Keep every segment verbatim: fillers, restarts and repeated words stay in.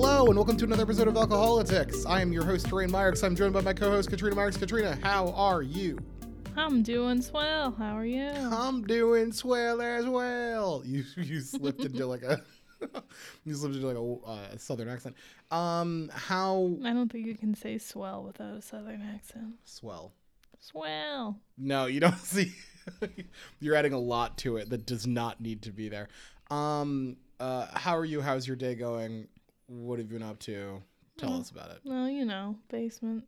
Hello, and welcome to another episode of Alcoholitics. I am your host, Terrain Myers. I'm joined by my co-host, Katrina Myers. Katrina, how are you? I'm doing swell. How are you? I'm doing swell as well. You you slipped into like a you slipped into like a uh, southern accent. Um, how? I don't think you can say swell without a southern accent. Swell. Swell. No, you don't see. You're adding a lot to it that does not need to be there. Um, uh, how are you? How's your day going? What have you been up to? Tell well, us about it. Well, you know, basement,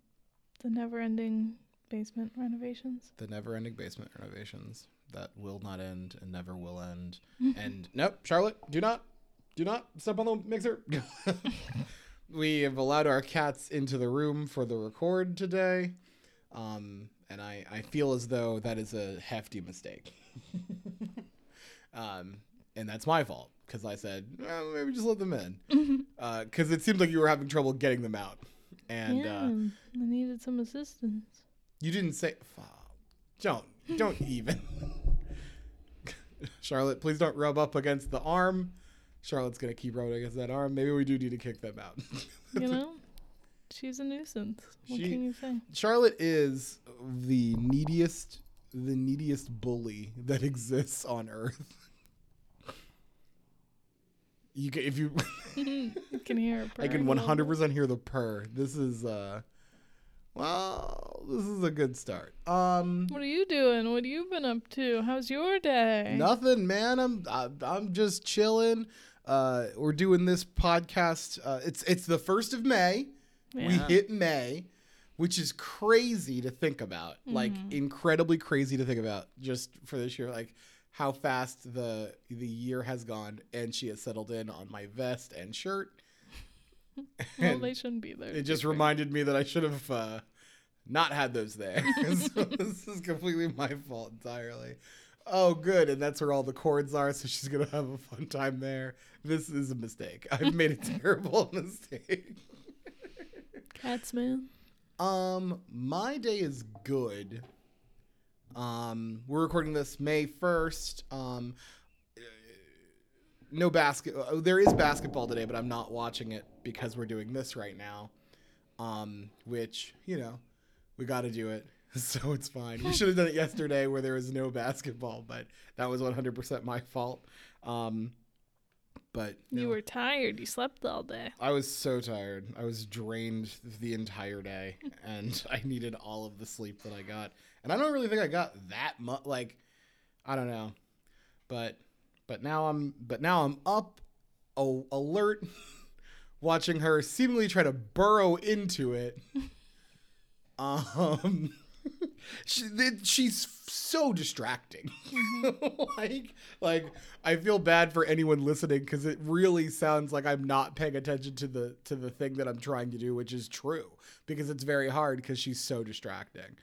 the never-ending basement renovations. The never-ending basement renovations that will not end and never will end. And nope, Charlotte, do not, do not step on the mixer. We have allowed our cats into the room for the record today. Um, and I, I feel as though that is a hefty mistake. um, and that's my fault. Because I said, oh, maybe just let them in. Because mm-hmm. uh, it seemed like you were having trouble getting them out. And yeah, uh, I needed some assistance. You didn't say, oh, don't, don't even. Charlotte, please don't rub up against the arm. Charlotte's going to keep rubbing against that arm. Maybe we do need to kick them out. You know, she's a nuisance. What she, can you say? Charlotte is the neediest, the neediest bully that exists on earth. You can, if you, you can hear it. I can one hundred percent hear the purr. This is, uh, well, this is a good start. Um, what are you doing? What have you been up to? How's your day? Nothing, man. I'm, I, I'm just chilling. Uh, we're doing this podcast. Uh, it's, it's the first of May. Yeah. We hit May, which is crazy to think about. Mm-hmm. Like incredibly crazy to think about just for this year. Like, how fast the the year has gone, and she has settled in on my vest and shirt. Well, and they shouldn't be there. It just fair. reminded me that I should have uh, not had those there. So this is completely my fault entirely. Oh, good. And that's where all the cords are, so she's going to have a fun time there. This is a mistake. I've made a terrible mistake. Cats, man. Um, my day is good. Um, we're recording this May first. Um, no basket. There is basketball today, but I'm not watching it because we're doing this right now. Um, which, you know, we got to do it. So it's fine. We should have done it yesterday where there was no basketball, but that was one hundred percent my fault. Um, but you, you know, were tired. You slept all day. I was so tired. I was drained the entire day and I needed all of the sleep that I got. And I don't really think I got that much, like, I don't know, but, but now I'm, but now I'm up, oh, alert, watching her seemingly try to burrow into it. Um, she, she's so distracting. like, like I feel bad for anyone listening because it really sounds like I'm not paying attention to the, to the thing that I'm trying to do, which is true because it's very hard because she's so distracting.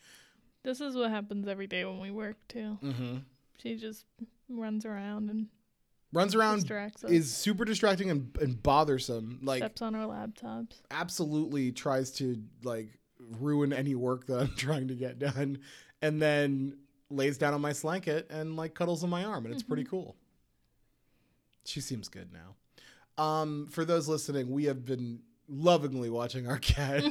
This is what happens every day when we work, too. Mm-hmm. She just runs around and runs around distracts us. Is super distracting and, and bothersome. Like steps on our laptops. Absolutely tries to like ruin any work that I'm trying to get done, and then lays down on my blanket and like cuddles on my arm, and it's mm-hmm. pretty cool. She seems good now. Um, for those listening, we have been lovingly watching our cat.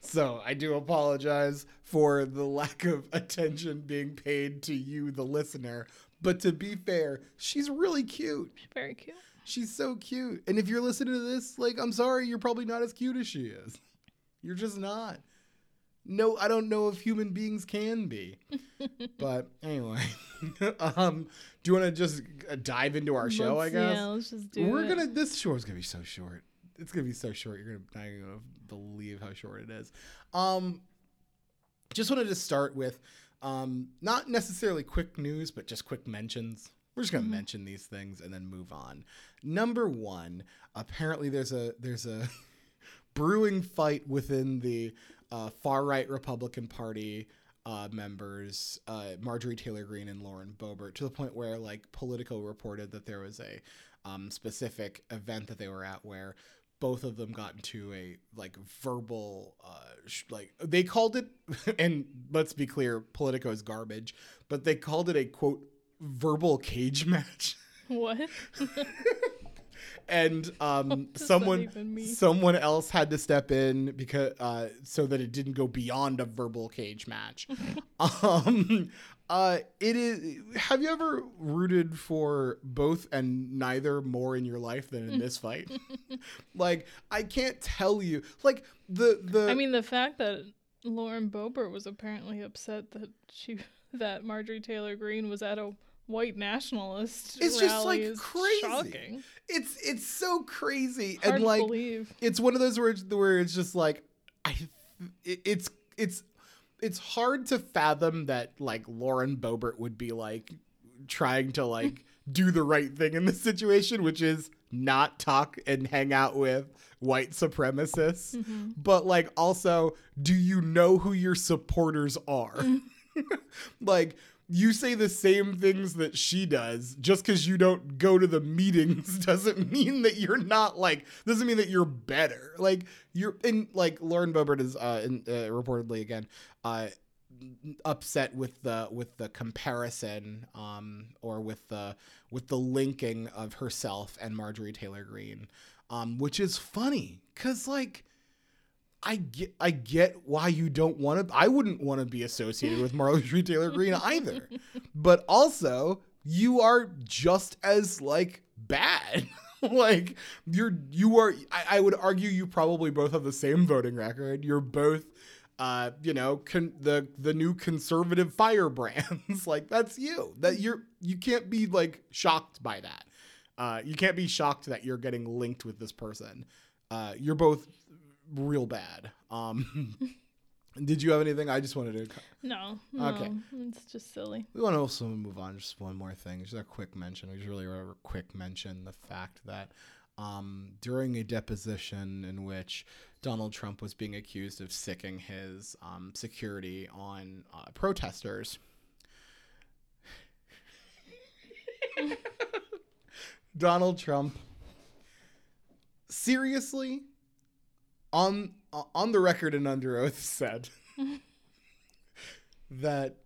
So I do apologize for the lack of attention being paid to you, the listener. But to be fair, she's really cute. She's very cute. She's so cute. And if you're listening to this, like, I'm sorry, you're probably not as cute as she is. You're just not. No, I don't know if human beings can be. But anyway, um, do you want to just dive into our show, let's, I guess? Yeah, let's just do We're it. We're going to, this show is going to be so short. It's going to be so short. You're not going to believe how short it is. Um, just wanted to start with um, not necessarily quick news, but just quick mentions. We're just going to mm-hmm. mention these things and then move on. Number one, apparently there's a there's a brewing fight within the uh, far-right Republican Party uh, members, uh, Marjorie Taylor Greene and Lauren Boebert, to the point where like Politico reported that there was a um, specific event that they were at where both of them got into a like verbal, uh, sh- like they called it, and let's be clear, Politico is garbage, but they called it a quote verbal cage match. What? And um, someone someone else had to step in because uh, so that it didn't go beyond a verbal cage match. um, uh, it is. Have you ever rooted for both and neither more in your life than in this fight? Like, I can't tell you. Like the, the. I mean, the fact that Lauren Boebert was apparently upset that she that Marjorie Taylor Greene was at a white nationalist it's just like crazy shocking. it's it's so crazy Hard and like to believe. It's one of those words where it's just like I it's it's it's hard to fathom that like Lauren Boebert would be like trying to like do the right thing in this situation, which is not talk and hang out with white supremacists, mm-hmm. but like also do you know who your supporters are? Like, you say the same things that she does. Just because you don't go to the meetings doesn't mean that you're not like, doesn't mean that you're better. Like you're in like Lauren Boebert is uh, in, uh, reportedly again uh, upset with the with the comparison um, or with the with the linking of herself and Marjorie Taylor Greene, um, which is funny because like. I get, I get why you don't want to. I wouldn't want to be associated with Marjorie Taylor Greene either. But also, you are just as like bad. Like you're, you are. I, I would argue you probably both have the same voting record. You're both, uh, you know, con- the the new conservative firebrands. Like that's you. That you're. You can't be like shocked by that. Uh, you can't be shocked that you're getting linked with this person. Uh, you're both. Real bad. Um, did you have anything? I just wanted to. No, no. Okay. It's just silly. We want to also move on. Just one more thing. Just a quick mention. We just really a quick mention the fact that um, during a deposition in which Donald Trump was being accused of sicking his um, security on uh, protesters, Donald Trump seriously. On on the record and under oath said that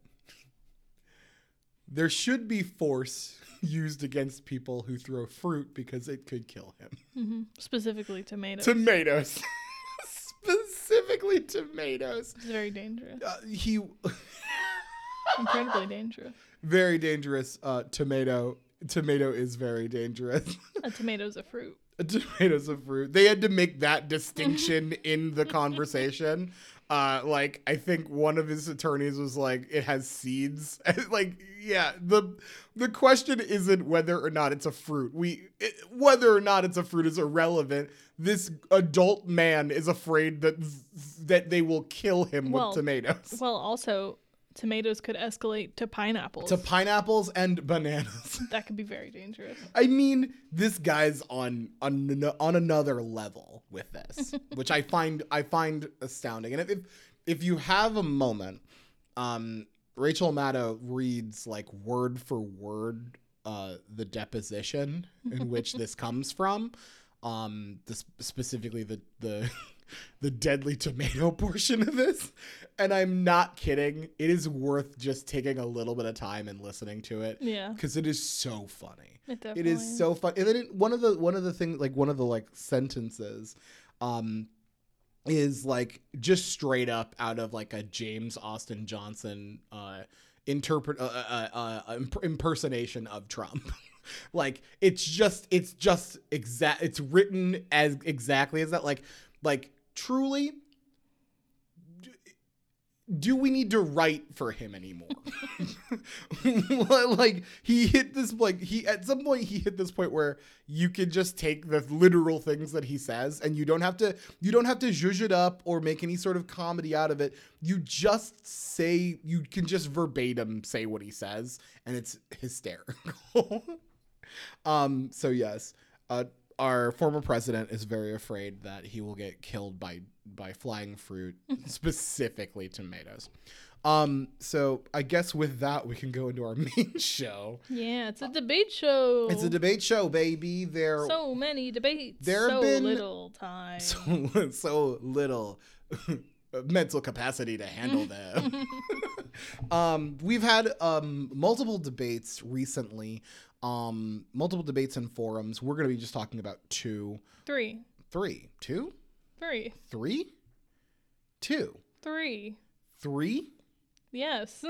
there should be force used against people who throw fruit because it could kill him. Mm-hmm. Specifically tomatoes. Tomatoes. Specifically tomatoes. It's very dangerous. Uh, he incredibly dangerous. Very dangerous. Uh, tomato. Tomato is very dangerous. A tomato's a fruit. Tomatoes of fruit. They had to make that distinction in the conversation. Uh, like, I think one of his attorneys was like, it has seeds. Like, yeah, the the question isn't whether or not it's a fruit. We it, whether or not it's a fruit is irrelevant. This adult man is afraid that that they will kill him well, with tomatoes. Well, also, tomatoes could escalate to pineapples. To pineapples and bananas. That could be very dangerous. I mean, this guy's on on, on another level with this, which I find I find astounding. And if if you have a moment, um, Rachel Maddow reads like word for word uh, the deposition in which this comes from, um, this, specifically the the. the deadly tomato portion of this, and I'm not kidding, it is worth just taking a little bit of time and listening to it, yeah, because it is so funny. It, it is so fun. And then it, one of the one of the things like one of the like sentences um is like just straight up out of like a James Austin Johnson uh interpret uh, uh, uh, uh imp- impersonation of Trump. Like it's just it's just exact it's written as exactly as that. Like Like, truly, do, do we need to write for him anymore? Like, he hit this, like, he, at some point, he hit this point where you can just take the literal things that he says and you don't have to, you don't have to zhuzh it up or make any sort of comedy out of it. You just say, you can just verbatim say what he says, and it's hysterical. um, so yes, uh, Our former president is very afraid that he will get killed by by flying fruit, specifically tomatoes. Um, so I guess with that, we can go into our main show. Yeah, it's a debate show. It's a debate show, baby. There so many debates. There so have been little time. So, so little mental capacity to handle them. um, we've had um, multiple debates recently. um, multiple debates and forums. We're going to be just talking about two. Three. Three. Two? Three. Three? Two. Three. Three? Yes.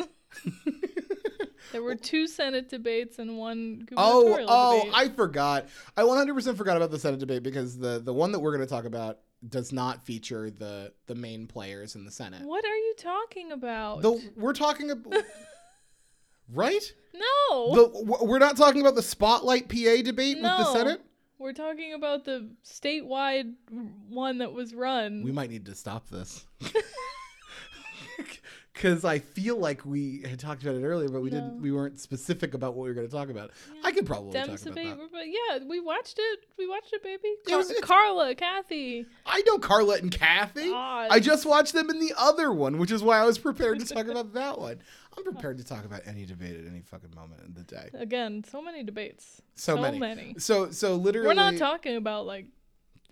There were two Senate debates and one gubernatorial oh, oh, debate. Oh, I forgot. I one hundred percent forgot about the Senate debate because the, the one that we're going to talk about does not feature the, the main players in the Senate. What are you talking about? The, we're talking about... Right? No. The, we're not talking about the Spotlight P A debate no. with the Senate? We're talking about the statewide one that was run. We might need to stop this. Because I feel like we had talked about it earlier, but we no. didn't. We weren't specific about what we were going to talk about. Yeah. I could probably Dems talk debate, about that. But yeah, we watched it. We watched it, baby. Car- it was, Carla, Kathy. I know Carla and Kathy. God. I just watched them in the other one, which is why I was prepared to talk about that one. I'm prepared to talk about any debate at any fucking moment in the day. Again, so many debates. So, so many. many. So so literally. We're not talking about like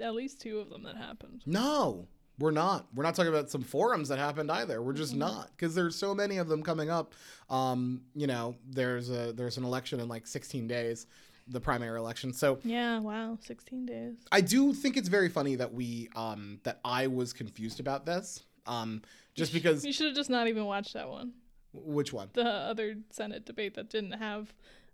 at least two of them that happened. No. We're not. We're not talking about some forums that happened either. We're just mm-hmm. not, because there's so many of them coming up. Um, you know, there's a there's an election in like sixteen days, the primary election. So yeah, wow, sixteen days. I do think it's very funny that we um, that I was confused about this, um, just because you should have just not even watched that one. Which one? The other Senate debate that didn't have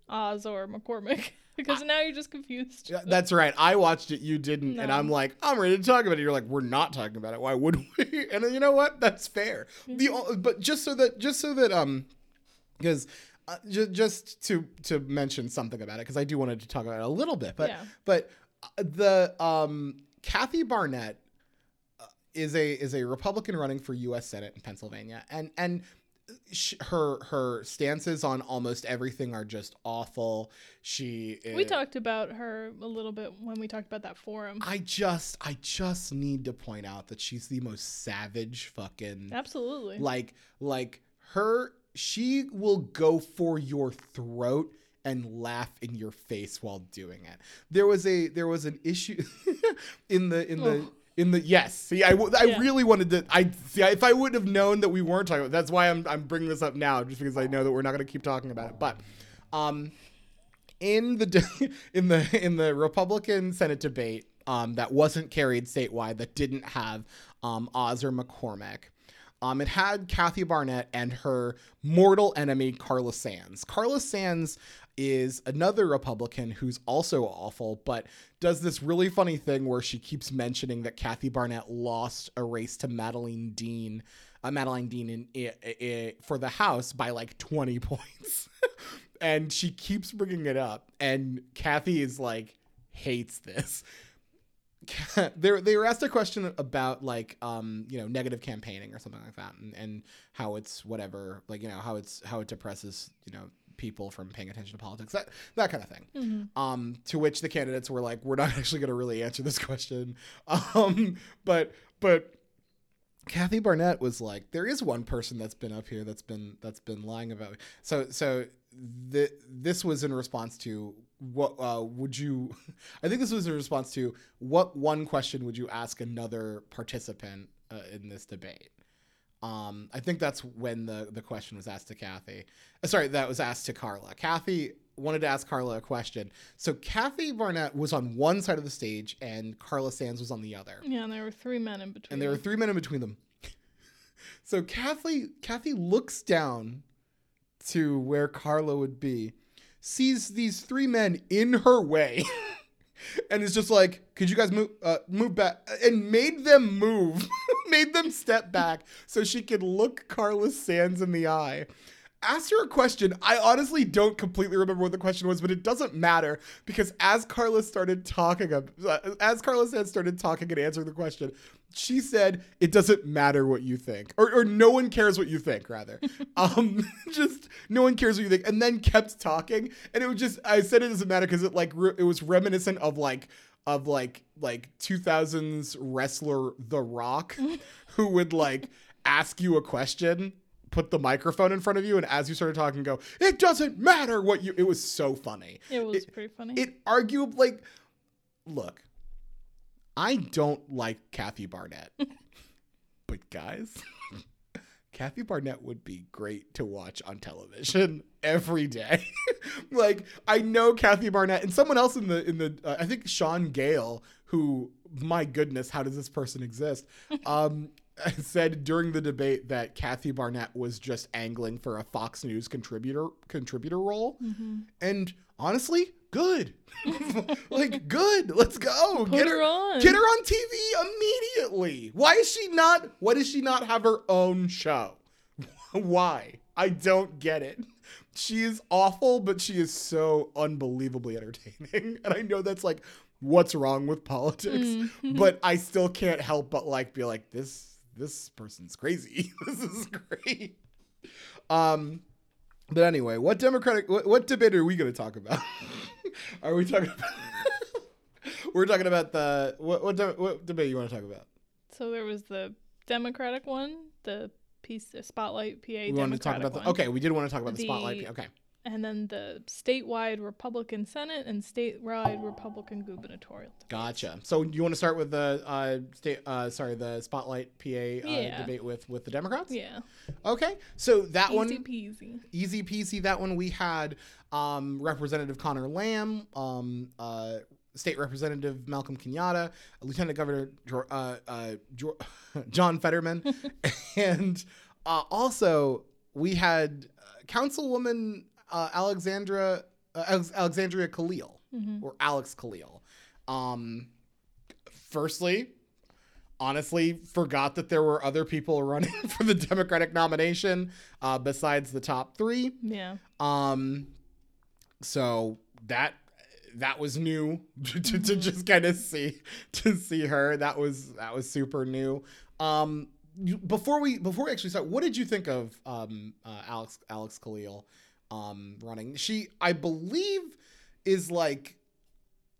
Oz or McCormick. Because now you're just confused. That's right. I watched it. You didn't. No. And I'm like, I'm ready to talk about it. You're like, we're not talking about it. Why would we? And then, you know what? That's fair. Mm-hmm. The But just so that, just so that, um, because uh, just, just to, to mention something about it, because I do want to talk about it a little bit, but, yeah. but the, um, Kathy Barnette is a, is a Republican running for U S Senate in Pennsylvania. And, and, her her stances on almost everything are just awful. She is, we talked about her a little bit when we talked about that forum. I just I just need to point out that she's the most savage fucking absolutely like like her she will go for your throat and laugh in your face while doing it. There was a there was an issue in the in the. Oh. In the yes, see, I, I yeah. really wanted to. I see if I wouldn't have known that we weren't talking about. That's why I'm I'm bringing this up now, just because I know that we're not going to keep talking about it. But, um, in the in the in the Republican Senate debate, um, that wasn't carried statewide, that didn't have, um, Oz or McCormick, um, it had Kathy Barnette and her mortal enemy Carla Sands. Carla Sands is another Republican who's also awful, but does this really funny thing where she keeps mentioning that Kathy Barnette lost a race to Madeline Dean, uh, Madeline Dean in, in, in, for the House by like twenty points. And she keeps bringing it up. And Kathy is like, hates this. They they were asked a question about like, um, you know, negative campaigning or something like that. And, and how it's whatever, like, you know, how it's, how it depresses, you know, people from paying attention to politics, that that kind of thing. Mm-hmm. Um, to which the candidates were like, we're not actually going to really answer this question. Um, but but Kathy Barnette was like, there is one person that's been up here that's been that's been lying about me. So so th- this was in response to what uh, would you? I think this was in response to what one question would you ask another participant uh, in this debate? Um, I think that's when the, the question was asked to Kathy. Uh, sorry, that was asked to Carla. Kathy wanted to ask Carla a question. So Kathy Barnette was on one side of the stage and Carla Sands was on the other. Yeah, and there were three men in between. And there were three men in between them. So Kathy Kathy looks down to where Carla would be, sees these three men in her way, and is just like, could you guys move uh, move back? And made them move. Made them step back so she could look Carla Sands in the eye. Asked her a question. I honestly don't completely remember what the question was, but it doesn't matter because as Carla started talking, as Carla Sands started talking and answering the question, she said, "It doesn't matter what you think," or, or "No one cares what you think." Rather, um, just "No one cares what you think," and then kept talking. And it was just, I said it doesn't matter because it like re- it was reminiscent of like. Of like like two thousands wrestler The Rock, who would like ask you a question, put the microphone in front of you, and as you started talking, go, "It doesn't matter what you." It was so funny. It was it, pretty funny. It arguably, like, look, I don't like Kathy Barnette, but guys, Kathy Barnette would be great to watch on television. every day. Like, I know Kathy Barnette and someone else in the in the uh, I think Sean Gale, who, my goodness, how does this person exist? Um, said during the debate that Kathy Barnette was just angling for a Fox News contributor contributor role, mm-hmm. and honestly, good, like good. Let's go. Put get her, her on. Get her on T V immediately. Why is she not? Why does she not have her own show? Why? I don't get it. She is awful, but she is so unbelievably entertaining. And I know that's like, what's wrong with politics? Mm-hmm. But I still can't help but like be like, this this person's crazy. This is great. Um, but anyway, what Democratic what, what debate are we going to talk about? Are we talking about We're talking about the what what, de- what debate you want to talk about? So there was the Democratic one, the piece the Spotlight P A we Democratic to talk about the, one. Okay, we did want to talk about the, the Spotlight P A. Okay. And then the statewide Republican Senate and statewide Republican gubernatorial debates. Gotcha. So you want to start with the uh, state? Uh, sorry, the Spotlight P A uh, yeah. debate with, with the Democrats. Yeah. Okay. So that easy one, easy peasy. Easy peasy. That one we had um, Representative Connor Lamb, um, uh, State Representative Malcolm Kenyatta, Lieutenant Governor uh, uh, John Fetterman, and uh, also we had Councilwoman. Uh, Alexandra, uh, Alexandria Khalil, mm-hmm. or Alex Khalil. Um, firstly, honestly, forgot that there were other people running for the Democratic nomination uh, besides the top three. Yeah. Um. So that that was new to, to, to just kind of see to see her. That was that was super new. Um. Before we before we actually start, what did you think of um uh, Alex Alex Khalil? Um, running, she I believe is like,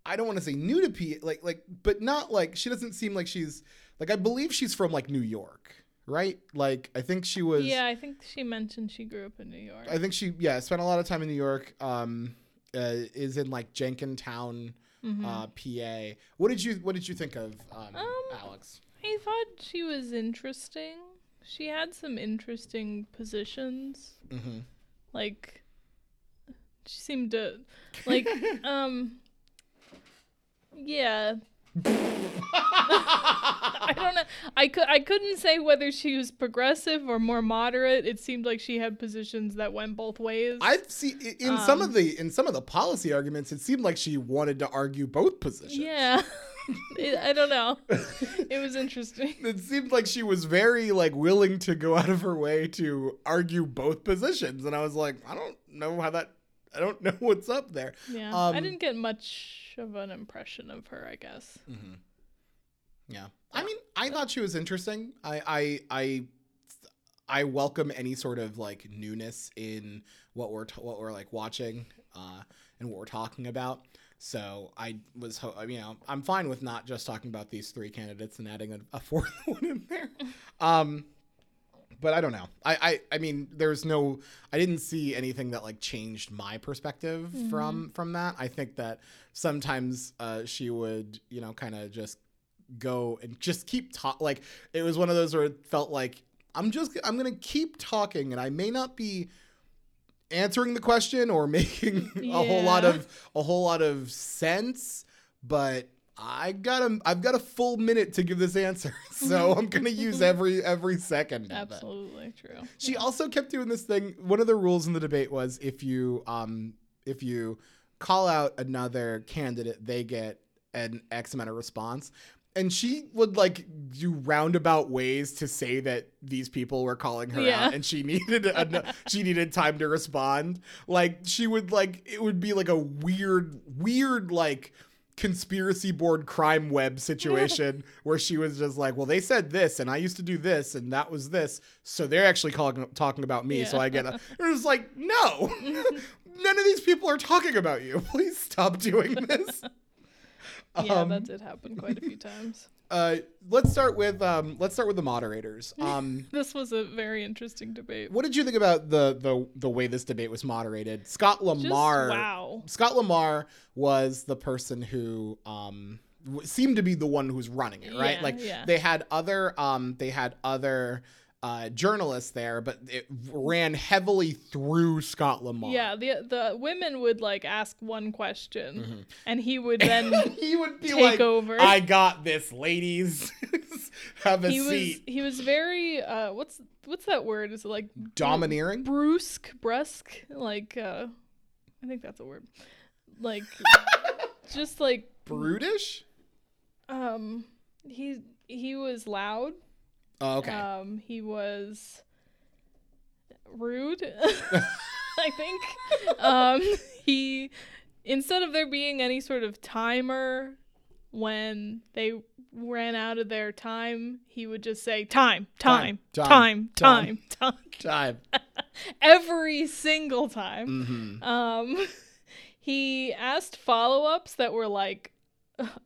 I don't want to say new to P, like like, but not like she doesn't seem like she's like I believe she's from like New York, right? Like I think she was. Yeah, I think she mentioned she grew up in New York. I think she yeah spent a lot of time in New York. Um, uh, is in like Jenkintown, mm-hmm. uh, P A. What did you What did you think of um, um, Alex? I thought she was interesting. She had some interesting positions. Mm-hmm. Like, she seemed to, like, um, yeah. I don't know. I, cu- I couldn't say whether she was progressive or more moderate. It seemed like she had positions that went both ways. I've seen in um, some of the in some of the policy arguments, it seemed like she wanted to argue both positions. Yeah. I don't know. It was interesting. It seemed like she was very like willing to go out of her way to argue both positions, and I was like, I don't know how that. I don't know what's up there. Yeah, um, I didn't get much of an impression of her, I guess. Mm-hmm. Yeah, I mean, I thought she was interesting. I, I, I, I welcome any sort of like newness in what we're t- what we're like watching uh, and what we're talking about. So I was, you know, I'm fine with not just talking about these three candidates and adding a, a fourth one in there. Um, but I don't know. I, I, I mean, there's no, I didn't see anything that like changed my perspective mm-hmm. from, from that. I think that sometimes uh, she would, you know, kind of just go and just keep talk. Like it was one of those where it felt like I'm just, I'm going to keep talking and I may not be answering the question or making a yeah. whole lot of a whole lot of sense, but I got a I've got a full minute to give this answer, so I'm gonna use every every second. Absolutely true. She yeah. also kept doing this thing. One of the rules in the debate was if you um if you call out another candidate, they get an X amount of response. And she would, like, do roundabout ways to say that these people were calling her yeah. out and she needed a, she needed time to respond. Like, she would, like, it would be, like, a weird, weird, like, conspiracy board crime web situation where she was just like, well, they said this and I used to do this and that was this. So they're actually calling, talking about me. Yeah. So I get a, it was like, no, none of these people are talking about you. Please stop doing this. Yeah, that did happen quite a few times. Uh, let's start with um, let's start with the moderators. Um, this was a very interesting debate. What did you think about the the, the way this debate was moderated? Scott Lamar. Just, wow. Scott Lamar was the person who um, seemed to be the one who was running it, right? Yeah, like yeah. they had other um, they had other uh, journalist there, but it ran heavily through Scott Lamar. Yeah, the the women would like ask one question, mm-hmm. and he would then he would be take like, over. I got this, ladies. Have a he seat. Was, he was very uh, what's what's that word? Is it like domineering, brusque, brusque? Like uh, I think that's a word. Like just like brutish. Um, he he was loud. Oh, okay. Um, he was rude, I think. Um, he, instead of there being any sort of timer when they ran out of their time, he would just say, time, time, time, time, time, time. time. time. Every single time. Mm-hmm. Um, he asked follow-ups that were like,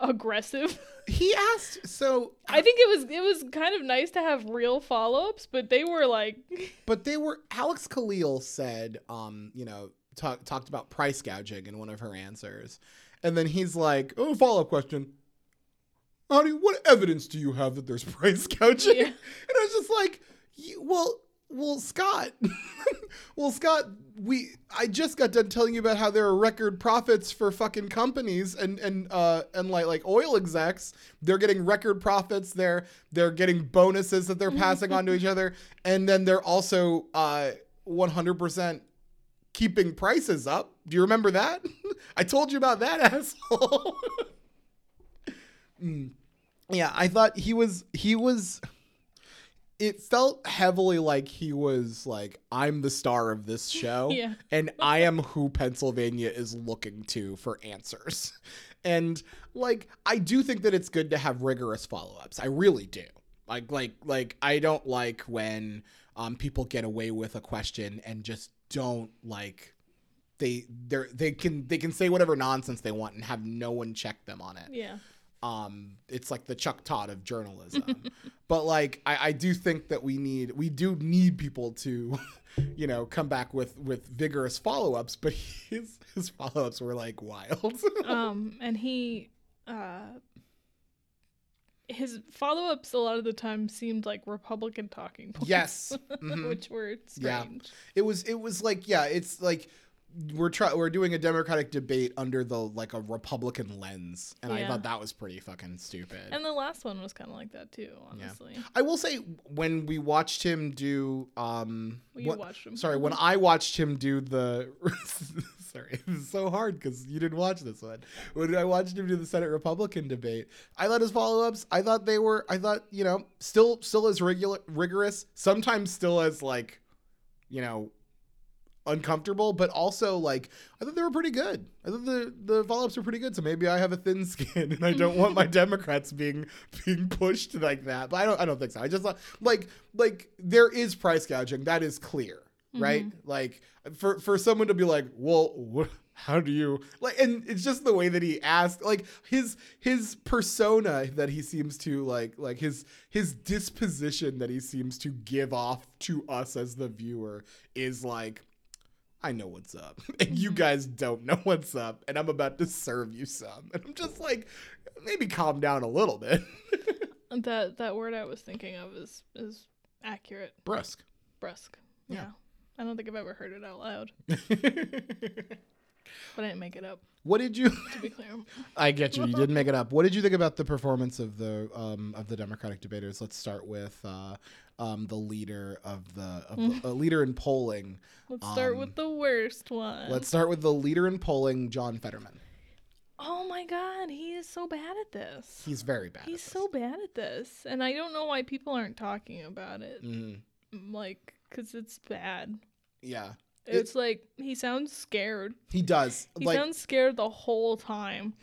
aggressive. He asked, so I think it was it was kind of nice to have real follow-ups, but they were like but they were Alex Khalil said um you know talk, talked about price gouging in one of her answers, and then he's like, oh, follow-up question, how do you, what evidence do you have that there's price gouging? Yeah. And I was just like, well well Scott well Scott We, I just got done telling you about how there are record profits for fucking companies and and uh and like like oil execs. They're getting record profits. They're they're getting bonuses that they're passing on to each other, and then they're also uh one hundred percent keeping prices up. Do you remember that? I told you about that, asshole. mm. Yeah, I thought he was he was. It felt heavily like he was like, I'm the star of this show, yeah. and I am who Pennsylvania is looking to for answers. And like, I do think that it's good to have rigorous follow-ups. I really do. Like, like, like I don't like when um, people get away with a question and just don't like they they they can they can say whatever nonsense they want and have no one check them on it. Yeah. Um, it's like the Chuck Todd of journalism. But like, I, I do think that we need, we do need people to, you know, come back with, with vigorous follow-ups, but his, his follow-ups were like wild. um, and he, uh, his follow-ups a lot of the time seemed like Republican talking points. Yes. Mm-hmm. Which were strange. Yeah. It was, it was like, yeah, it's like, We're try- we're doing a Democratic debate under the like a Republican lens, and yeah. I thought that was pretty fucking stupid. And the last one was kind of like that too, honestly. Yeah. I will say when we watched him do, um, well, you what, watched him. Sorry, when I watched him do the, sorry, it was so hard because you didn't watch this one. When I watched him do the Senate Republican debate, I thought his follow ups, I thought they were, I thought you know, still still as regular rigorous, sometimes still as like, you know. uncomfortable, but also like I thought they were pretty good. I thought the the follow-ups were pretty good. So maybe I have a thin skin and I don't want my Democrats being being pushed like that. But I don't I don't think so. I just thought like like there is price gouging. That is clear, mm-hmm. right? Like for for someone to be like, well, wh- how do you like? And it's just the way that he asked. Like his his persona that he seems to like like his his disposition that he seems to give off to us as the viewer is like, I know what's up, and you guys don't know what's up, and I'm about to serve you some. And I'm just like, maybe calm down a little bit. that that word I was thinking of is is accurate. Brusque. Brusque. Yeah. yeah. I don't think I've ever heard it out loud. But I didn't make it up. What did you? To be clear, I get you. You didn't make it up. What did you think about the performance of the um, of the Democratic debaters? Let's start with uh, um, the leader of the, of the uh, leader in polling. Let's um, start with the worst one. Let's start with the leader in polling, John Fetterman. Oh my God, he is so bad at this. He's very bad. He's at this. so bad at this, and I don't know why people aren't talking about it. Mm-hmm. Like, because it's bad. Yeah. It's it, like he sounds scared. He does. He like, sounds scared the whole time.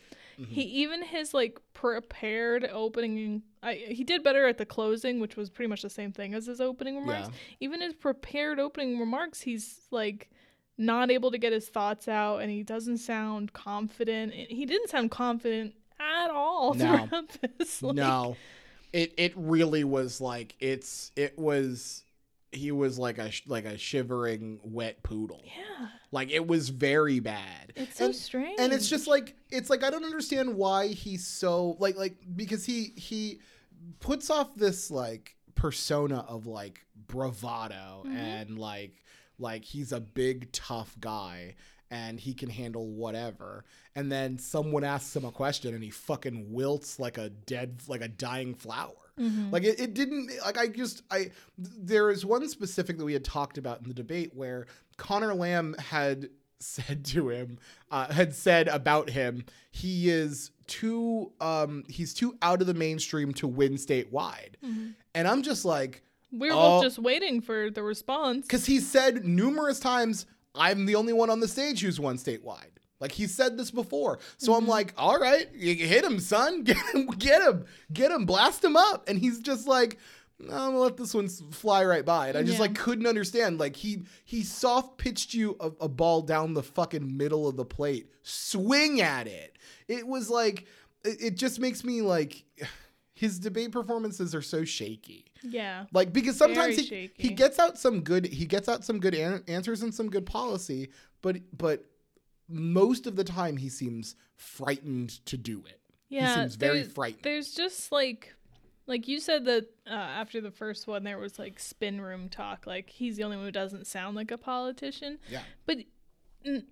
Mm-hmm. He even his like prepared opening. I, he did better at the closing, which was pretty much the same thing as his opening remarks. Yeah. Even his prepared opening remarks, he's like not able to get his thoughts out, and he doesn't sound confident. He didn't sound confident at all no. throughout this. Like, no, it it really was like it's it was. He was like a like a shivering wet poodle. Yeah, like it was very bad. It's and, so strange, and it's just like it's like I don't understand why he's so like like because he he puts off this like persona of like bravado mm-hmm. and like like he's a big tough guy and he can handle whatever. And then someone asks him a question and he fucking wilts like a dead, like a dying flower. Mm-hmm. Like it, it didn't, like I just, I, there is one specific that we had talked about in the debate where Connor Lamb had said to him, uh, had said about him, he is too, um, he's too out of the mainstream to win statewide. Mm-hmm. And I'm just like, we were oh. both just waiting for the response. Cause he said numerous times, I'm the only one on the stage who's won statewide. Like, he said this before. So mm-hmm. I'm like, all right, you hit him, son. Get him, get him, get him, blast him up. And he's just like, I'm going to let this one fly right by. And I just, yeah. like, couldn't understand. Like, he he soft-pitched you a, a ball down the fucking middle of the plate. Swing at it. It was like, it, it just makes me, like, his debate performances are so shaky. Yeah. Like, because sometimes he, he gets out some good, he gets out some good an- answers and some good policy, but but most of the time he seems frightened to do it. Yeah. He seems very frightened. There's just like, like you said that uh, after the first one, there was like spin room talk. Like, he's the only one who doesn't sound like a politician. Yeah. But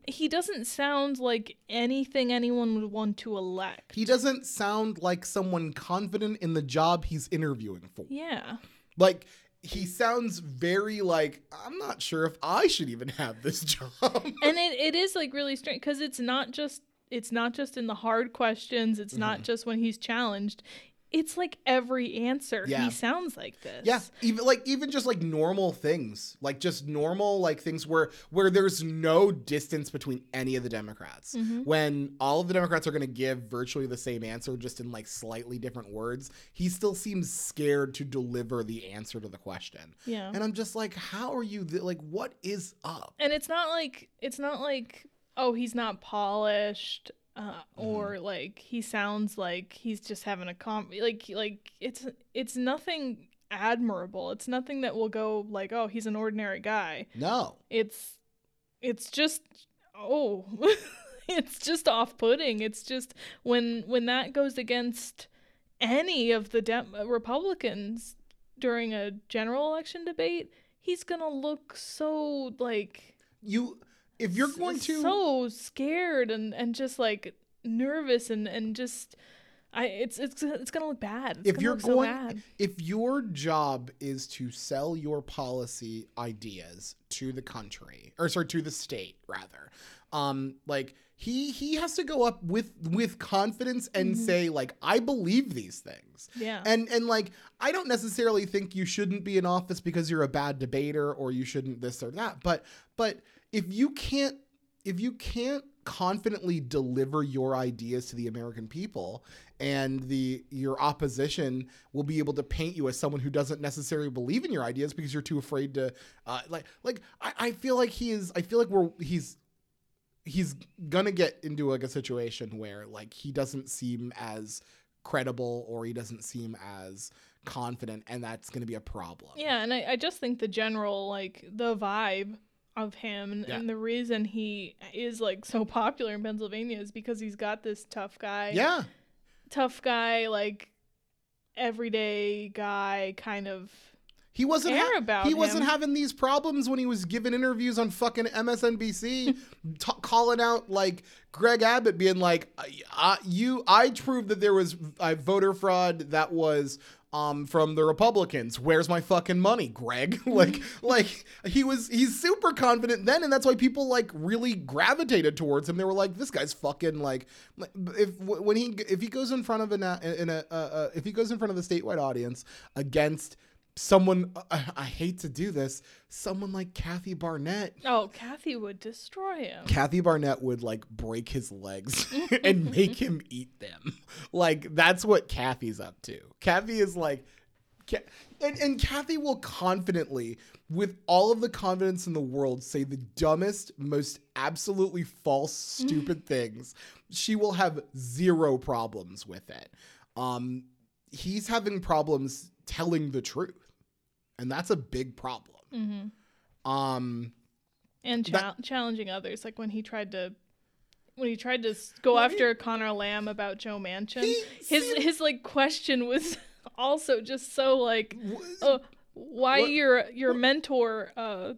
he doesn't sound like anything anyone would want to elect. He doesn't sound like someone confident in the job he's interviewing for. Yeah. Like, he sounds very like, I'm not sure if I should even have this job. And it, it is like really strange because it's not just it's not just in the hard questions. It's mm-hmm. not just when he's challenged. It's like every answer yeah. he sounds like this. Yeah, even like even just like normal things, like just normal like things where where there's no distance between any of the Democrats. Mm-hmm. When all of the Democrats are going to give virtually the same answer, just in like slightly different words, he still seems scared to deliver the answer to the question. Yeah, and I'm just like, how are you? Th- like, what is up? And it's not like it's not like oh, he's not polished. Uh, or mm. like he sounds like he's just having a comp like like it's it's nothing admirable. It's nothing that will go like, oh, he's an ordinary guy. No, it's it's just oh, it's just off-putting. It's just when when that goes against any of the de- Republicans during a general election debate, he's gonna look so like you. If you're going to so scared and, and just like nervous and, and just I it's it's it's gonna look bad. It's if gonna you're look going, so bad. If your job is to sell your policy ideas to the country or sorry to the state rather, um, like he he has to go up with with confidence and mm-hmm. say like I believe these things. Yeah. And and like I don't necessarily think you shouldn't be in office because you're a bad debater or you shouldn't this or that, but but. If you can't, if you can't confidently deliver your ideas to the American people, and the your opposition will be able to paint you as someone who doesn't necessarily believe in your ideas because you're too afraid to, uh, like, like I, I feel like he is. I feel like we're he's he's gonna get into like a situation where like he doesn't seem as credible or he doesn't seem as confident, and that's gonna be a problem. Yeah, and I, I just think the general like the vibe of him and, yeah. and the reason he is like so popular in Pennsylvania is because he's got this tough guy yeah tough guy like everyday guy kind of he wasn't ha- about he him. wasn't having these problems when he was giving interviews on fucking M S N B C t- calling out like Greg Abbott being like I, I, you I proved that there was uh, voter fraud that was Um, from the Republicans. Where's my fucking money, Greg? like, like he was, he's super confident then. And that's why people like really gravitated towards him. They were like, this guy's fucking like, if, when he, if he goes in front of an, in a, uh, uh, if he goes in front of the statewide audience against someone, uh, I hate to do this, someone like Kathy Barnette. Oh, Kathy would destroy him. Kathy Barnette would like break his legs and make him eat them. Like that's what Kathy's up to. Kathy is like, and, and Kathy will confidently, with all of the confidence in the world, say the dumbest, most absolutely false, stupid things. She will have zero problems with it. Um, he's having problems telling the truth. And that's a big problem. Mm-hmm. Um, and cha- that, challenging others, like when he tried to, when he tried to go after he, Connor Lamb about Joe Manchin, his seemed, his like question was also just so like, was, oh, why what? your your what? mentor, uh,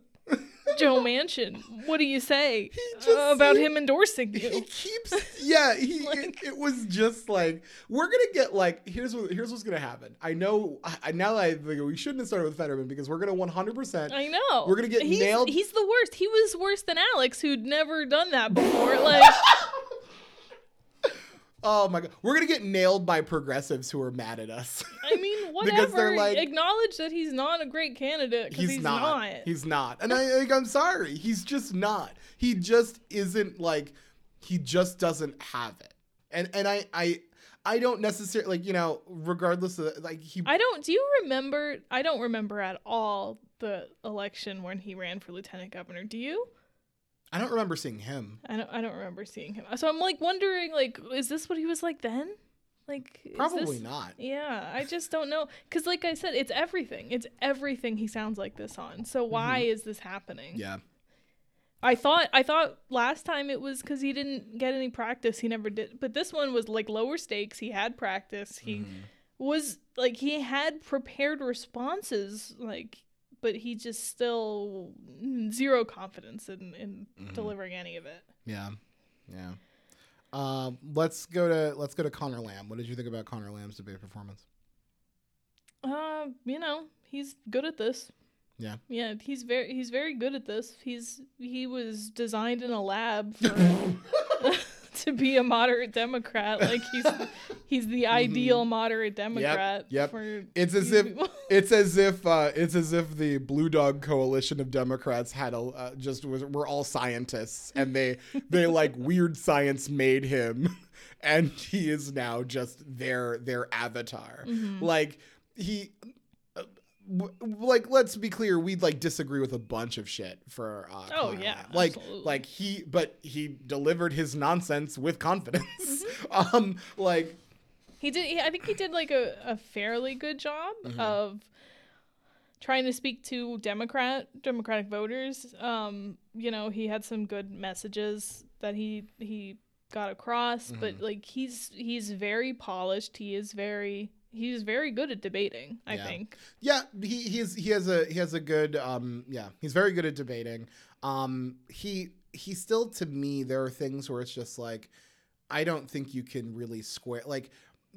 Joe Manchin, what do you say uh, about he, him endorsing you? He keeps, yeah, he, like, it, it was just like, we're going to get like, here's what, here's what's going to happen. I know, I, now I think we shouldn't have started with Fetterman because we're going to one hundred percent. I know. We're going to get he's, nailed. He's the worst. He was worse than Alex, who'd never done that before. Like, oh my God. We're going to get nailed by progressives who are mad at us. I mean, whatever. Because they're like, acknowledge that he's not a great candidate because he's, he's not. not. He's not. And I, like, I'm sorry. He's just not. He just isn't like, he just doesn't have it. And and I I, I don't necessarily, like, you know, regardless of, like, he. I don't, do you remember, I don't remember at all the election when he ran for lieutenant governor. Do you? I don't remember seeing him. I don't I don't remember seeing him. So I'm like wondering, like, is this what he was like then? Like, probably this... not. Yeah, I just don't know. Because like I said, it's everything. It's everything he sounds like this on. So why mm-hmm. is this happening? Yeah. I thought I thought last time it was because he didn't get any practice. He never did. But this one was like lower stakes. He had practice. He mm-hmm. was like, he had prepared responses, like, but he just still zero confidence in, in mm-hmm. delivering any of it. Yeah. Yeah. Um, let's go to, let's go to Connor Lamb. What did you think about Connor Lamb's debate performance? Uh, you know, he's good at this. Yeah. Yeah. He's very, he's very good at this. He's, he was designed in a lab for, to be a moderate Democrat. Like, he's, he's the ideal mm-hmm. moderate Democrat. Yep. yep. For it's as if, people. It's as if uh, it's as if the Blue Dog Coalition of Democrats had a uh, just was, were all scientists, and they they like weird science made him, and he is now just their their avatar. Mm-hmm. Like he, uh, w- like let's be clear, we'd like disagree with a bunch of shit for. Uh, oh Connor. yeah, like absolutely. like he, but he delivered his nonsense with confidence. Mm-hmm. um, like. He did. He, I think he did like a, a fairly good job mm-hmm. of trying to speak to Democrat Democratic voters. Um, you know, he had some good messages that he he got across. Mm-hmm. But like he's he's very polished. He is very he's very good at debating. I yeah. think. Yeah, he he's he has a he has a good um yeah he's very good at debating. Um, he he still to me there are things where it's just like I don't think you can really square like.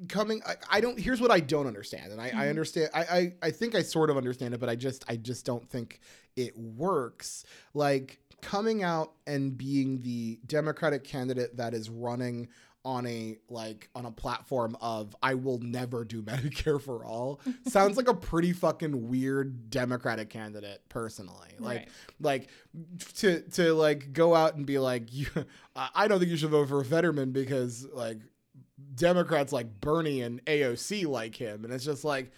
Coming, I, I don't. Here's what I don't understand, and I, mm-hmm. I understand. I, I, I think I sort of understand it, but I just, I just don't think it works. Like coming out and being the Democratic candidate that is running on a like on a platform of I will never do Medicare for all sounds like a pretty fucking weird Democratic candidate personally. Like, right. like to to like go out and be like, you, I don't think you should vote for Fetterman because like. Democrats like Bernie and A O C like him, and it's just like,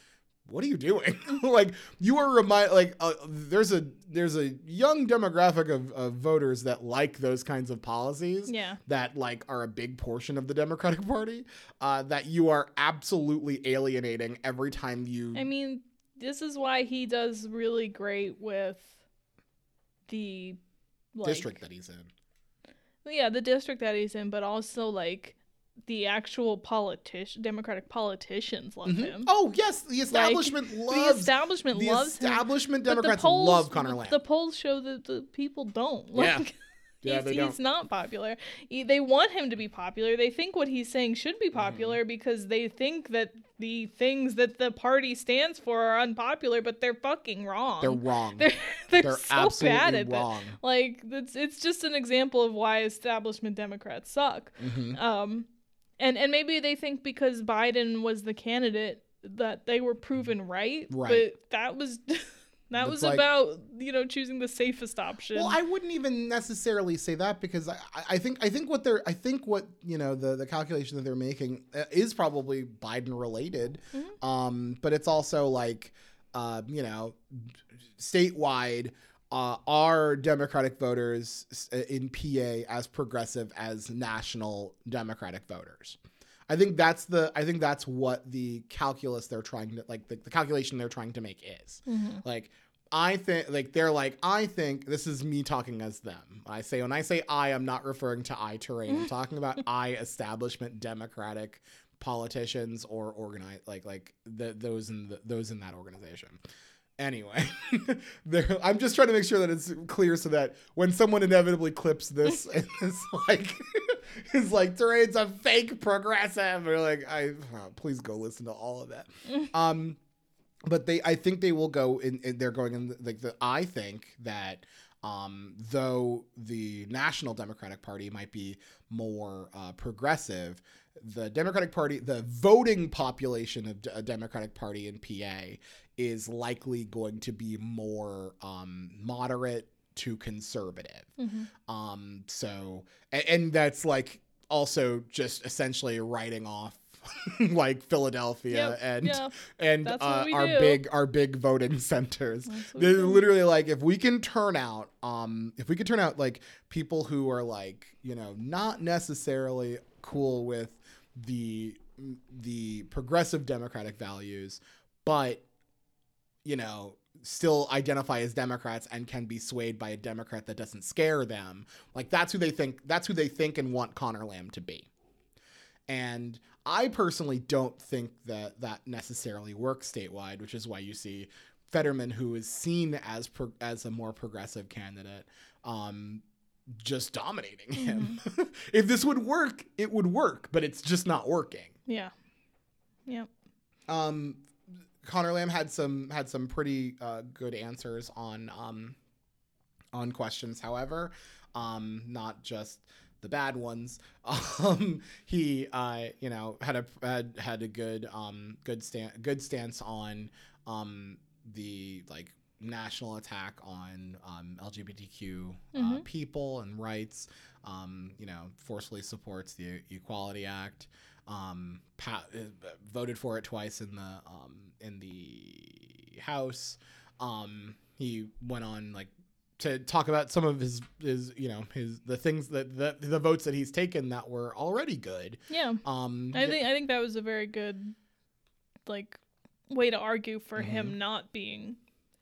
what are you doing? Like you are remind like uh, there's a there's a young demographic of, of voters that like those kinds of policies, yeah. that like are a big portion of the Democratic Party. Uh, that you are absolutely alienating every time you. I mean, this is why he does really great with the like, district that he's in. Yeah, the district that he's in, but also like. The actual politician, Democratic politicians love mm-hmm. him. Oh yes, the establishment like, loves. The establishment the loves establishment him. Democrats polls, love Connor Lamb. The polls show that the people don't. Like, yeah, yeah, he's, they don't. He's not popular. He, they want him to be popular. They think what he's saying should be popular mm-hmm. because they think that the things that the party stands for are unpopular, but they're fucking wrong. They're wrong. They're, they're, they're so absolutely bad at wrong. That. Like it's it's just an example of why establishment Democrats suck. Mm-hmm. Um. And and maybe they think because Biden was the candidate that they were proven right. Right. But that was that it's was like, about, you know, choosing the safest option. Well, I wouldn't even necessarily say that because I, I think I think what they're I think what, you know, the, the calculation that they're making is probably Biden related. Mm-hmm. Um, but it's also like, uh, you know, statewide. Uh, are Democratic voters in P A as progressive as national Democratic voters? I think that's the. I think that's what the calculus they're trying to like. The, the calculation they're trying to make is mm-hmm. like. I think like they're like I think this is me talking as them. I say when I say I, I'm not referring to I terrain. I'm talking about I establishment Democratic politicians or organize like like the, those in the, those in that organization. Anyway, I'm just trying to make sure that it's clear so that when someone inevitably clips this and it's like, it's like, Terrain's a fake progressive. Or like, I oh, please go listen to all of that. Um, but they, I think they will go in, in they're going in like the, the, I think that, um, though the National Democratic Party might be more uh, progressive, the Democratic Party, the voting population of a Democratic Party in P A is likely going to be more um, moderate to conservative. Mm-hmm. Um, so, and, and that's like also just essentially writing off like Philadelphia yep, and yeah. and uh, our do. big our big voting centers. They're literally like, if we can turn out, um, if we could turn out like people who are like, you know, not necessarily cool with the the progressive democratic values, but you know, still identify as Democrats and can be swayed by a Democrat that doesn't scare them. Like that's who they think. That's who they think and want Connor Lamb to be. And I personally don't think that that necessarily works statewide, which is why you see Fetterman, who is seen as pro- as a more progressive candidate, um, just dominating him. Mm-hmm. If this would work, it would work, but it's just not working. Yeah. Yep. Um, Connor Lamb had some had some pretty uh, good answers on um, on questions. However, um, not just the bad ones. Um, he uh, you know had a had, had a good um, good stand good stance on um, the like national attack on um, L G B T Q uh, mm-hmm. people and rights. Um, you know, forcefully supports the Equality Act. Um, pa- uh, voted for it twice in the um, in the House. Um, he went on like to talk about some of his, his you know his the things that the, the votes that he's taken that were already good. Yeah. Um, I think I think that was a very good like way to argue for mm-hmm. him not being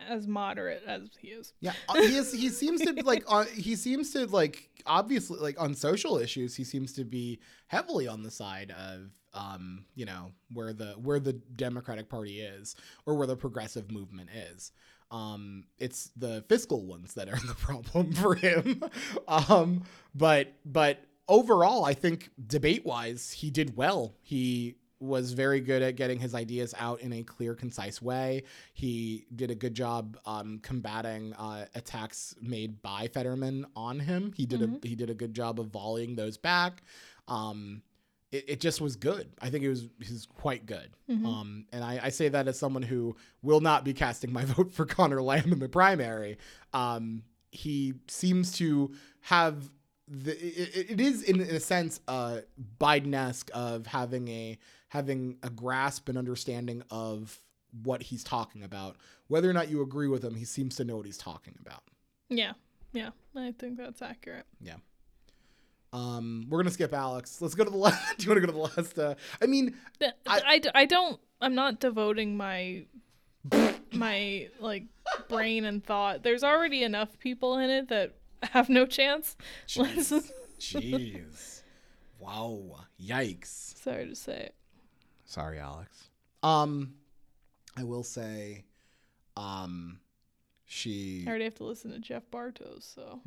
as moderate as he is. Yeah, he is, he seems to like uh, he seems to like obviously like on social issues he seems to be heavily on the side of um you know where the where the Democratic Party is or where the progressive movement is. Um, it's the fiscal ones that are the problem for him. um, but but overall, I think debate wise, he did well. He was very good at getting his ideas out in a clear, concise way. He did a good job um, combating uh, attacks made by Fetterman on him. He did mm-hmm. a he did a good job of volleying those back. Um, it, it just was good. I think it was he's quite good. Mm-hmm. Um, and I, I say that as someone who will not be casting my vote for Connor Lamb in the primary. Um, he seems to have the it, it is in, in a sense uh, Biden-esque of having a having a grasp and understanding of what he's talking about. Whether or not you agree with him, he seems to know what he's talking about. Yeah. Yeah. I think that's accurate. Yeah. Um, we're going to skip Alex. Let's go to the last. Do you want to go to the last? Uh, I mean, I, I, I don't, I'm not devoting my, my like brain and thought. There's already enough people in it that have no chance. Jeez. Jeez. Wow. Yikes. Sorry to say it. Sorry, Alex. Um, I will say, um, she. I already have to listen to Jeff Bartos, so.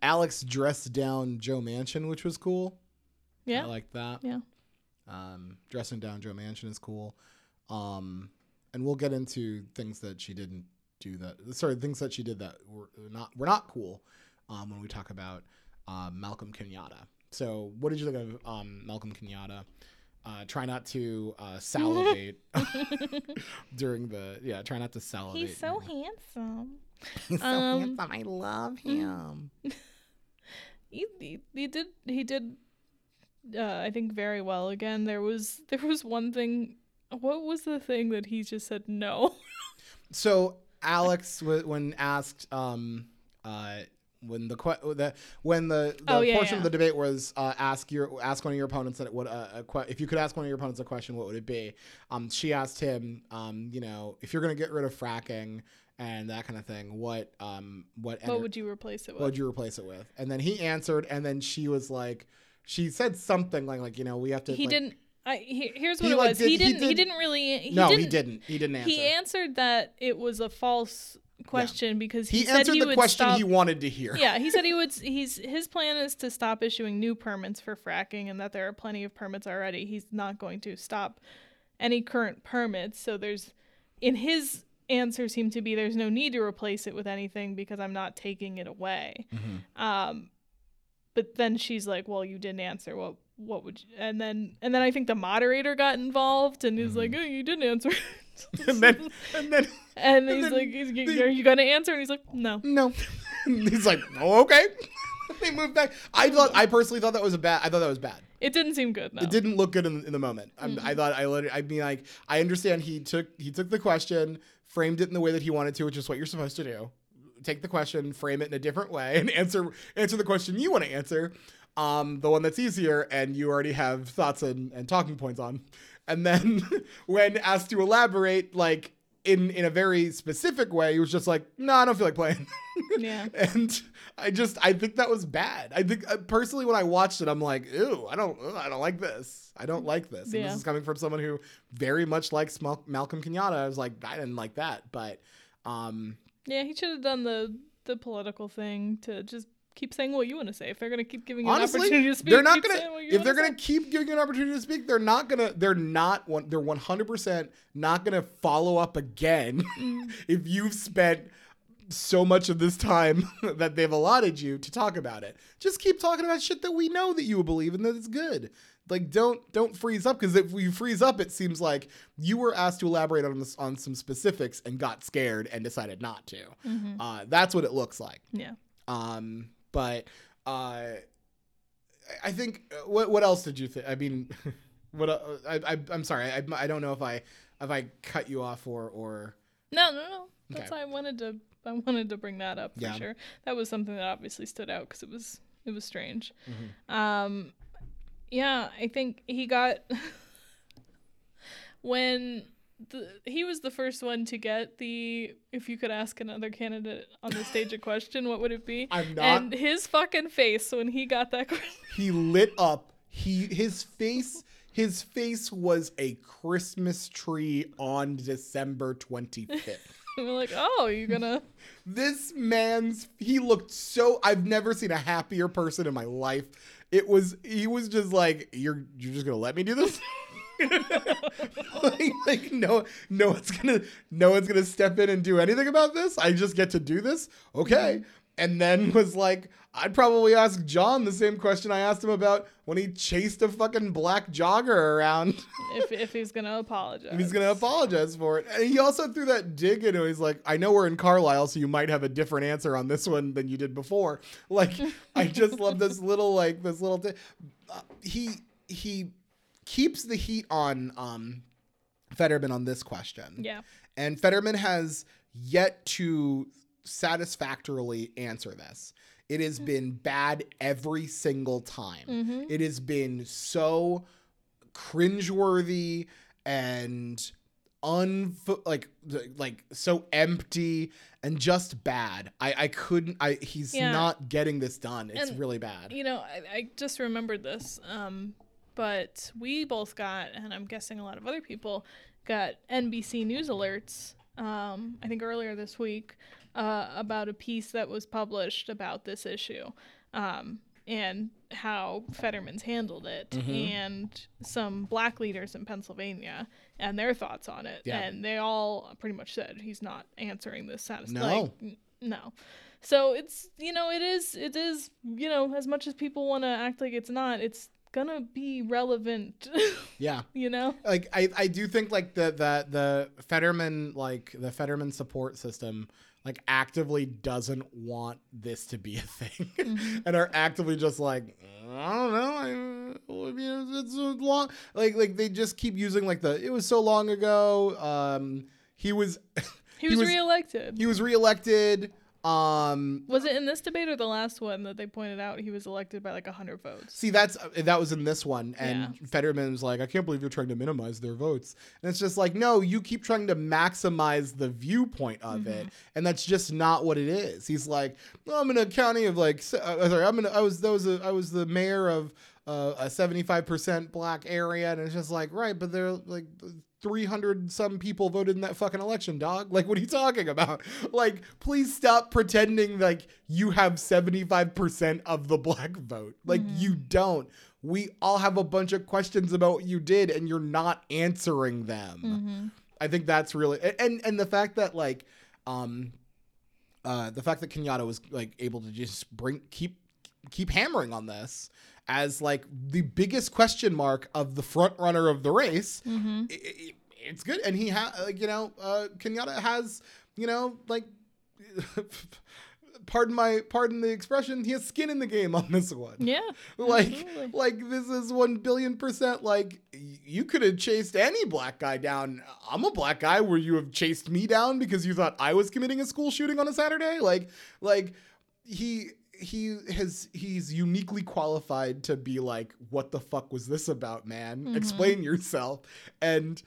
Alex dressed down Joe Manchin, which was cool. Yeah, I like that. Yeah. Um, dressing down Joe Manchin is cool. Um, and we'll get into things that she didn't do that. Sorry, things that she did that were not were not cool. Um, when we talk about uh, Malcolm Kenyatta. So, what did you think of um, Malcolm Kenyatta? Uh, try not to uh, salivate during the yeah. Try not to salivate. He's so anymore. handsome. He's so um, handsome. I love him. He, he, he did he did uh, I think very well. Again, there was there was one thing. What was the thing that he just said no? So Alex, when asked, um, uh, when the, que- the when the, the oh, yeah, portion yeah. of the debate was uh, ask your ask one of your opponents that what uh, a que- if you could ask one of your opponents a question, what would it be? Um, she asked him, um, you know, if you're going to get rid of fracking and that kind of thing, what um what what enter- would you replace it with? What would you replace it with? And then he answered, and then she was like, she said something like like you know we have to. He like, didn't. I, he, here's what he, it was. Like, did, he didn't. He, did, he didn't really. He no, didn't, he didn't. He didn't answer. He answered that it was a false question yeah. because he, he said answered he the would question stop, he wanted to hear. Yeah, he said he would. He's his plan is to stop issuing new permits for fracking, and that there are plenty of permits already. He's not going to stop any current permits. So there's, in his answer seemed to be, there's no need to replace it with anything because I'm not taking it away. Mm-hmm. Um, but then she's like, "Well, you didn't answer. Well." What would you, and then and then I think the moderator got involved and he's mm. like, oh, you didn't answer. and then and then and, and he's then like, the, are you gonna answer? And he's like, no, no. And he's like, oh, okay. They moved back. I thought I personally thought that was a bad. I thought that was bad. It didn't seem good. No. It didn't look good in, in the moment. Mm-hmm. I, I thought I let it, I mean, like, I understand he took he took the question, framed it in the way that he wanted to, which is what you're supposed to do. Take the question, frame it in a different way, and answer answer the question you want to answer. Um, the one that's easier and you already have thoughts and, and talking points on. And then when asked to elaborate, like in, in a very specific way, he was just like, no, nah, I don't feel like playing. Yeah. And I just, I think that was bad. I think uh, personally, when I watched it, I'm like, ew, I don't, ugh, I don't like this. I don't like this. And yeah. This is coming from someone who very much likes Mal- Malcolm Kenyatta. I was like, I didn't like that, but, um, yeah, he should have done the, the political thing to just keep saying what you want to say. If they're going to keep giving you Honestly, an opportunity to speak, they're not going to. If they're going to keep giving you an opportunity to speak, they're not going to. They're not. One, they're one hundred percent not going to follow up again. Mm. If you've spent so much of this time that they've allotted you to talk about it, just keep talking about shit that we know that you believe and that it's good. Like, don't don't freeze up, because if you freeze up, it seems like you were asked to elaborate on this, on some specifics and got scared and decided not to. Mm-hmm. Uh, that's what it looks like. Yeah. Um. But uh, I think what what else did you think? I mean, what uh, I, I I'm sorry, I, I don't know if I if I cut you off or or no no no. Okay. That's why I wanted to I wanted to bring that up for yeah. sure. That was something that obviously stood out because it was it was strange. Mm-hmm. Um, yeah, I think he got when. The, he was the first one to get the, if you could ask another candidate on the stage a question, what would it be? I'm not. And his fucking face when he got that question. He lit up. He his face his face was a Christmas tree on December twenty-fifth. We're like, oh, you're gonna. This man's he looked so. I've never seen a happier person in my life. It was he was just like, you're you're just gonna let me do this. like, like no no one's gonna no one's gonna step in and do anything about this. I just get to do this, okay? And then was like, I'd probably ask John the same question I asked him about when he chased a fucking black jogger around. if if he's gonna apologize, if he's gonna apologize for it. And he also threw that dig into. He's like, I know we're in Carlisle, so you might have a different answer on this one than you did before. Like, I just love this little like this little. T- uh, he he. keeps the heat on um, Fetterman on this question. Yeah. And Fetterman has yet to satisfactorily answer this. It has been bad every single time. Mm-hmm. It has been so cringeworthy and un like like so empty and just bad. I, I couldn't. I he's yeah. not getting this done. It's and, really bad. You know, I, I just remembered this. Um, But we both got, and I'm guessing a lot of other people, got N B C News alerts, um, I think earlier this week, uh, about a piece that was published about this issue um, and how Fetterman's handled it, mm-hmm. and some black leaders in Pennsylvania and their thoughts on it. Yeah. And they all pretty much said he's not answering this satisfactorily. No. Like, n- no. So it's, you know, it is, it is, you know, as much as people want to act like it's not, it's gonna be relevant. Yeah. You know, like I, I do think like the, the the Fetterman like the Fetterman support system like actively doesn't want this to be a thing. Mm-hmm. And are actively just like, I don't know, I mean, it's long, like like they just keep using like the it was so long ago. Um, he was he, he was, was reelected. He was reelected. Um, was it in this debate or the last one that they pointed out he was elected by like one hundred votes? See, that's uh, that was in this one. And yeah. Fetterman was like, I can't believe you're trying to minimize their votes. And it's just like, no, you keep trying to maximize the viewpoint of mm-hmm. it. And that's just not what it is. He's like, well, I'm in a county of like, uh, sorry, I'm in, I was, that was a, I was the mayor of uh, a seventy-five percent black area. And it's just like, right, but they're like three hundred some people voted in that fucking election, dog. Like, what are you talking about? Like, please stop pretending like you have seventy-five percent of the black vote. Like, mm-hmm. you don't. We all have a bunch of questions about what you did, and you're not answering them. Mm-hmm. I think that's really – and and the fact that, like, um, uh, the fact that Kenyatta was, like, able to just bring keep keep hammering on this as, like, the biggest question mark of the front runner of the race, mm-hmm. it, it, it's good. And he ha- – you know, uh, Kenyatta has, you know, like – Pardon my, pardon the expression. He has skin in the game on this one. Yeah, like, absolutely. Like this is one billion percent. Like, you could have chased any black guy down. I'm a black guy. Where you have chased me down because you thought I was committing a school shooting on a Saturday? Like, like he he has he's uniquely qualified to be like, what the fuck was this about, man? Mm-hmm. Explain yourself. And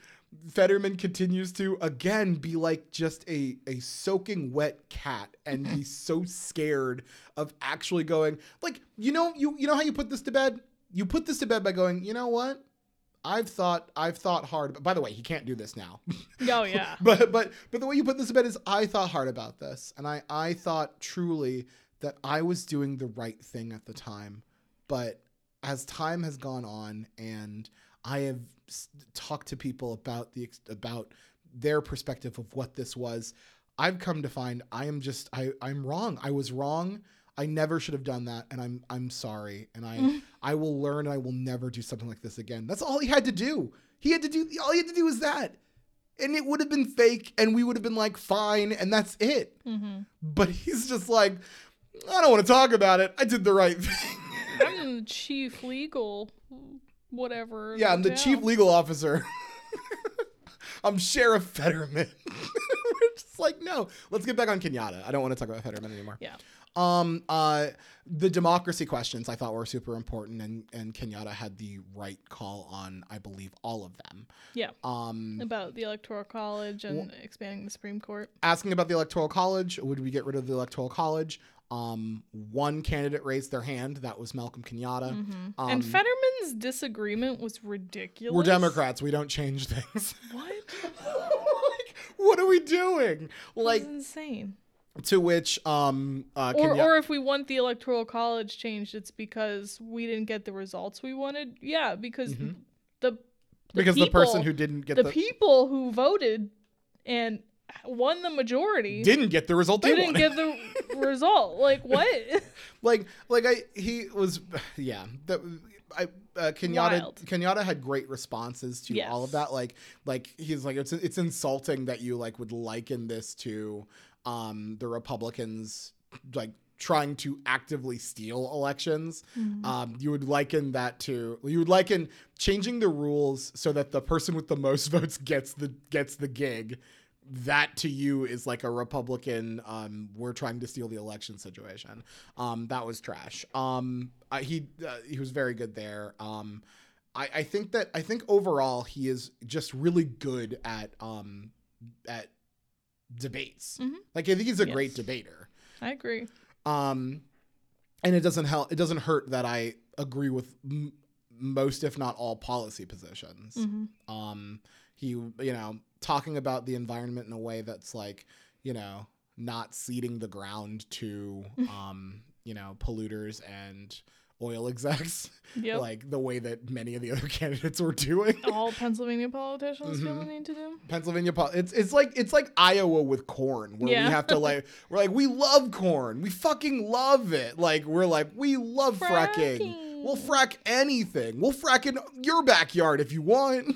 Fetterman continues to, again, be like just a, a soaking wet cat and be so scared of actually going, like, you know, you you know how you put this to bed? You put this to bed by going, you know what? I've thought I've thought hard. But by the way, he can't do this now. Oh, yeah. but but but the way you put this to bed is, I thought hard about this. And I, I thought truly that I was doing the right thing at the time. But as time has gone on and I have talked to people about the about their perspective of what this was, I've come to find I am just I I'm wrong. I was wrong. I never should have done that, and I'm I'm sorry. And I mm. I will learn. And I will never do something like this again. That's all he had to do. He had to do all he had to do was that, and it would have been fake, and we would have been like, fine, and that's it. Mm-hmm. But he's just like, I don't want to talk about it. I did the right thing. I'm the chief legal. Whatever. Yeah, I'm the chief legal officer. I'm Sheriff Fetterman. We're just like, no, let's get back on Kenyatta. I don't want to talk about Fetterman anymore. Yeah. Um. Uh. The democracy questions I thought were super important, and and Kenyatta had the right call on, I believe, all of them. Yeah. Um. About the Electoral College and well, expanding the Supreme Court. Asking about the Electoral College, would we get rid of the Electoral College? Um, one candidate raised their hand. That was Malcolm Kenyatta. Mm-hmm. Um, and Fetterman's disagreement was ridiculous. We're Democrats. We don't change things. What? Like, what are we doing? Like, that's insane. To which, um, uh, Kenya- or, or if we want the Electoral College changed, it's because we didn't get the results we wanted. Yeah. Because mm-hmm. the, the, because people, the person who didn't get the, the people who voted and won the majority didn't get the result they didn't wanted. Didn't get the result. Like, what? like like I he was yeah that I uh, Kenyatta Wild. Kenyatta had great responses to yes. all of that. Like like he's like, it's it's insulting that you like would liken this to um the Republicans like trying to actively steal elections. Mm-hmm. Um, you would liken that to you would liken changing the rules so that the person with the most votes gets the gets the gig. That to you is like a Republican, um, we're trying to steal the election situation. Um, that was trash. Um, I, he uh, he was very good there. Um, I, I think that I think overall he is just really good at um, at debates. Mm-hmm. Like, I think he's a yes. great debater. I agree. Um, and it doesn't help. It doesn't hurt that I agree with m- most, if not all, policy positions. Mm-hmm. Um, he you know. talking about the environment in a way that's like, you know, not ceding the ground to, um, you know, polluters and oil execs, yep. like the way that many of the other candidates were doing. All Pennsylvania politicians mm-hmm. need to do. Pennsylvania, pol- it's it's like it's like Iowa with corn, where yeah. we have to like, we're like, we love corn, we fucking love it. Like we're like, we love fracking. fracking. We'll frack anything. We'll frack in your backyard if you want.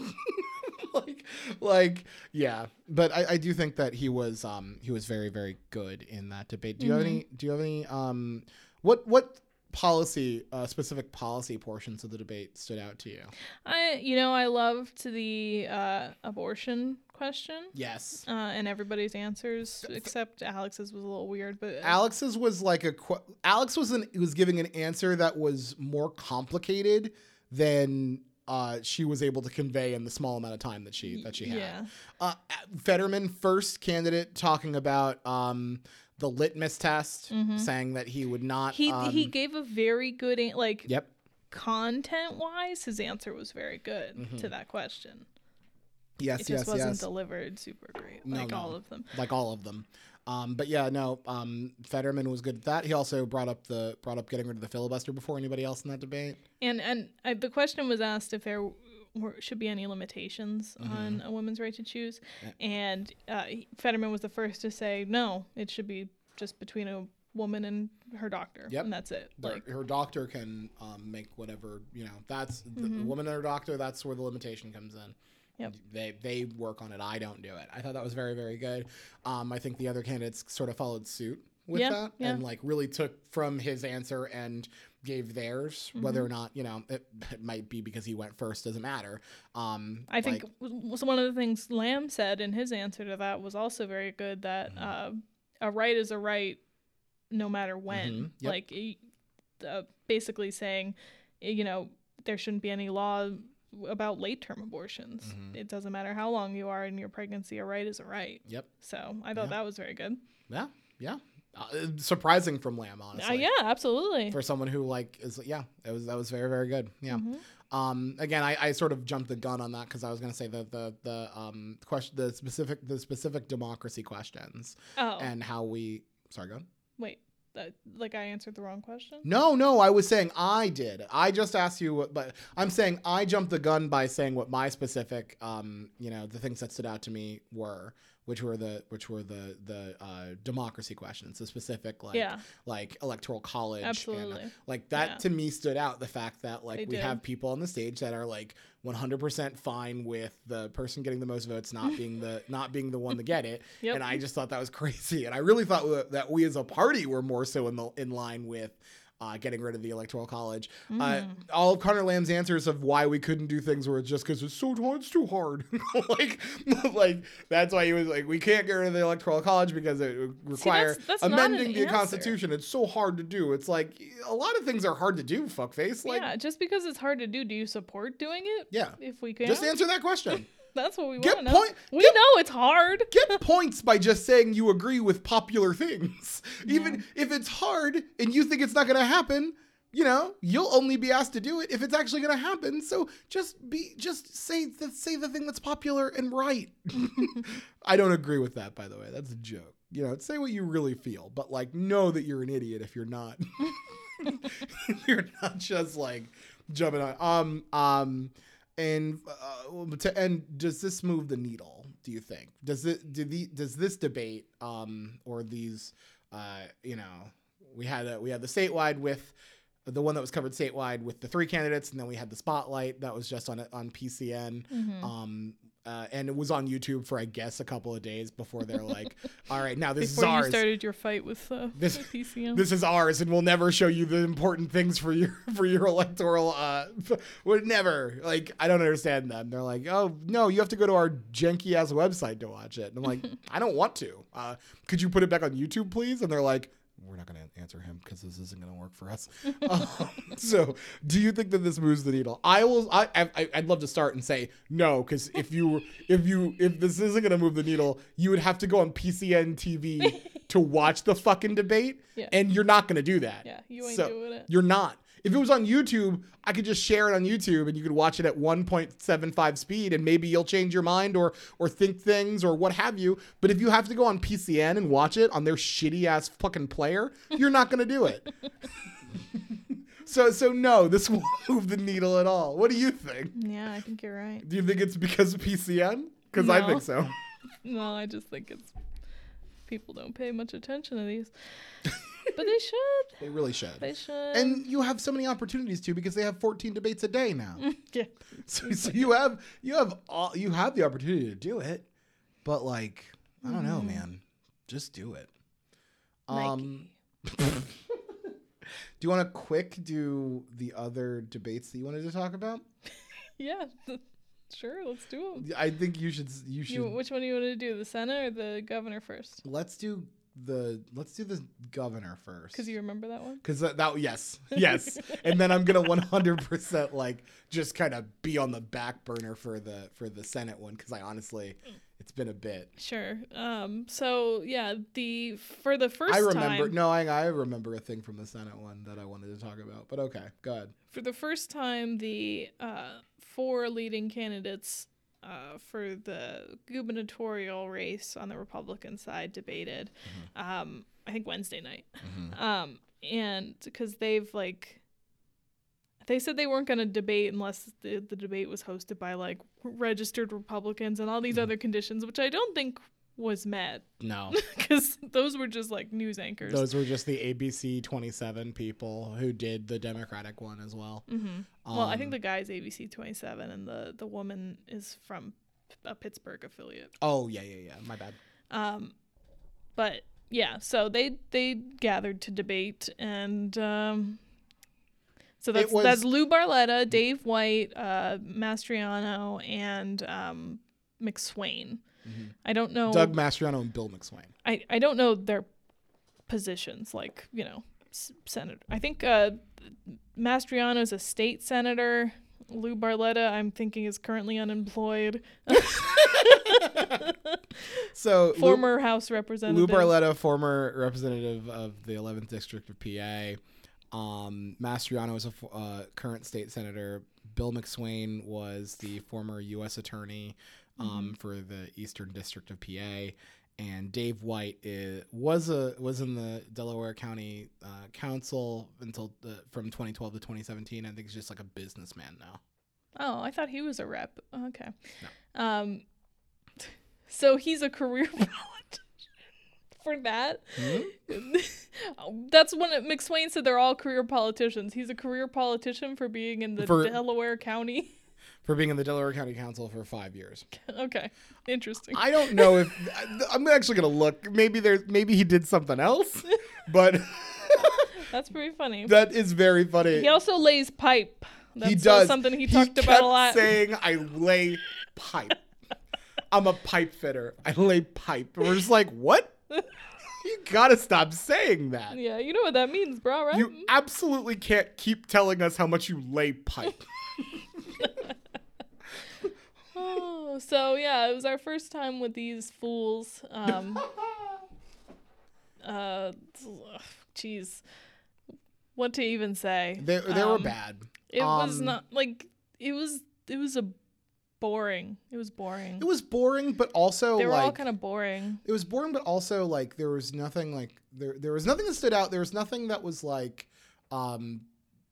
Like, like, yeah, but I, I do think that he was, um, he was very, very good in that debate. Do you mm-hmm. have any, do you have any, um, what, what policy, uh, specific policy portions of the debate stood out to you? I, you know, I loved the, uh, abortion question. Yes. Uh, and everybody's answers except Alex's was a little weird, but Alex's was like a, Alex was an, was giving an answer that was more complicated than Uh, she was able to convey in the small amount of time that she that she had. Yeah. Uh, Fetterman, first candidate, talking about um, the litmus test, mm-hmm. saying that he would not. He um, he gave a very good like. Yep. content-wise, his answer was very good mm-hmm. to that question. Yes, yes, yes. It just yes, wasn't yes. delivered super great, like no, no. all of them. Like all of them. Um, but yeah, no, um, Fetterman was good at that. He also brought up the brought up getting rid of the filibuster before anybody else in that debate. And and I, the question was asked if there were, should be any limitations mm-hmm. on a woman's right to choose. Yeah. And uh, Fetterman was the first to say, no, it should be just between a woman and her doctor, yep. and that's it. Like, her doctor can um, make whatever, you know, that's the mm-hmm. woman and her doctor, that's where the limitation comes in. Yep. They they work on it. I don't do it. I thought that was very, very good. Um, I think the other candidates sort of followed suit with yeah, that yeah. and like really took from his answer and gave theirs, mm-hmm. whether or not, you know, it, it might be because he went first, doesn't matter. Um, I think like, one of the things Lamb said in his answer to that was also very good, that mm-hmm. uh, a right is a right no matter when. Mm-hmm. Yep. Like uh, basically saying, you know, there shouldn't be any law about late-term abortions. Mm-hmm. It doesn't matter how long you are in your pregnancy, a right is a right. Yep. So I thought yeah. that was very good. Yeah, yeah. Uh, surprising from Lamb, honestly. Uh, yeah, absolutely. For someone who, like, is, yeah, it was that was very, very good. Yeah. Mm-hmm. Um, again, I, I sort of jumped the gun on that because I was going to say the the the um question the specific the specific democracy questions. Oh. And how we sorry go on. Wait. Uh, like I answered the wrong question? No, no. I was saying I did. I just asked you, what, but I'm saying I jumped the gun by saying what my specific, um, you know, the things that stood out to me were, which were the, which were the, the uh, democracy questions, the specific like, yeah. like electoral college, absolutely, and, uh, like that yeah. to me stood out. The fact that like they we did. have people on the stage that are like one hundred percent fine with the person getting the most votes not being the not being the one to get it, yep. and I just thought that was crazy, and I really thought that we as a party were more so in the in line with uh, getting rid of the Electoral College. Mm. Uh, all of Connor Lamb's answers of why we couldn't do things were just because it's so hard, it's too hard. like, like that's why he was like, we can't get rid of the Electoral College because it would require See, that's, that's amending the answer. Constitution. It's so hard to do. It's like a lot of things are hard to do, fuckface. Like, yeah, just because it's hard to do, do you support doing it? Yeah. If we can, just answer that question. That's what we want to know. Point, we get, know it's hard. Get points by just saying you agree with popular things. Even yeah. if it's hard and you think it's not going to happen, you know, you'll only be asked to do it if it's actually going to happen. So just be, just say the, say the thing that's popular and right. I don't agree with that, by the way. That's a joke. You know, say what you really feel, but like know that you're an idiot if you're not. You're not just like jumping on. Um, um. And uh, to end, does this move the needle? Do you think? Does it? Do the? Does this debate, um, or these, uh, you know, we had a, we had the statewide with the one that was covered statewide with the three candidates, and then we had the spotlight that was just on on P C N, mm-hmm. um, uh, and it was on YouTube for I guess a couple of days before they're like, all right, now this before is ours. You started your fight with uh, this with P C N. This is ours, and we'll never show you the important things for your for your electoral. Uh, would never like I don't understand them. They're like, oh no, you have to go to our janky ass website to watch it, and I'm like, I don't want to. Uh, could you put it back on YouTube, please? And they're like, we're not going to answer him because this isn't going to work for us. um, so do you think that this moves the needle? I will. I, I I'd love to start and say no, because if you if you if this isn't going to move the needle, you would have to go on P C N T V to watch the fucking debate. Yeah. And you're not going to do that. Yeah, you ain't so doing it. You're not. If it was on YouTube, I could just share it on YouTube and you could watch it at one point seven five speed and maybe you'll change your mind or or think things or what have you. But if you have to go on P C N and watch it on their shitty ass fucking player, you're not going to do it. So, so no, this won't move the needle at all. What do you think? Yeah, I think you're right. Do you think it's because of P C N? Because no. I think so. No, I just think it's people don't pay much attention to these. But they should. They really should. They should. And you have so many opportunities to because they have fourteen debates a day now. Yeah. So, so you have you have all, you have the opportunity to do it, but like I don't mm. know, man, just do it. Um, do you want to quick do the other debates that you wanted to talk about? Yeah. Sure, let's do them. I think you should. You should. You, which one do you want to do? The Senate or the governor first? Let's do the let's do the governor first. Because you remember that one? Because that, that yes, yes. And then I'm gonna one hundred percent like just kind of be on the back burner for the for the Senate one because I honestly. It's been a bit. Sure. Um, so, yeah, the for the first I remember, time... No, I, I remember a thing from the Senate one that I wanted to talk about. But okay, go ahead. For the first time, the uh, four leading candidates uh, for the gubernatorial race on the Republican side debated, mm-hmm. um, I think, Wednesday night. Mm-hmm. Um, and because they've, like... They said they weren't going to debate unless the, the debate was hosted by, like, registered Republicans and all these mm. other conditions, which I don't think was met. No. Because those were just, like, news anchors. Those were just the A B C twenty-seven people who did the Democratic one as well. Mm-hmm. Um, well, I think the guy's A B C twenty-seven and the, the woman is from a Pittsburgh affiliate. Oh, yeah, yeah, yeah. My bad. Um, But, yeah, so they, they gathered to debate and... um. So that's, was, that's Lou Barletta, Dave White, uh, Mastriano, and um, McSwain. Mm-hmm. I don't know. Doug Mastriano and Bill McSwain. I, I don't know their positions, like, you know, s- senator. I think uh, Mastriano's a state senator. Lou Barletta, I'm thinking, is currently unemployed. So former Lou, House representative. Lou Barletta, former representative of the eleventh District of P A. Um, Mastriano is a uh, current state senator. Bill McSwain was the former U S attorney um, mm-hmm. for the Eastern District of P A, and Dave White is, was a was in the Delaware County uh, Council until the, from twenty twelve to twenty seventeen. I think he's just like a businessman now. Oh, I thought he was a rep. Okay, no. um, so he's a career politician. For that, mm-hmm. That's when it, McSwain said they're all career politicians. He's a career politician for being in the for, Delaware County. For being in the Delaware County Council for five years. Okay, interesting. I don't know if I'm actually gonna look. Maybe there's maybe he did something else, but that's pretty funny. That is very funny. He also lays pipe. That's he does something he, he talked kept about a lot. Saying I lay pipe. I'm a pipe fitter. I lay pipe. We're just like what? You gotta stop saying that. Yeah, you know what that means, bro, right? You absolutely can't keep telling us how much you lay pipe. Oh, so yeah, it was our first time with these fools. Um, uh, jeez, what to even say? They they um, were bad. It um, was not like it was. It was a. Boring. It was boring. It was boring, but also they were like, all kind of boring. It was boring, but also like there was nothing like there. There was nothing that stood out. There was nothing that was like, um,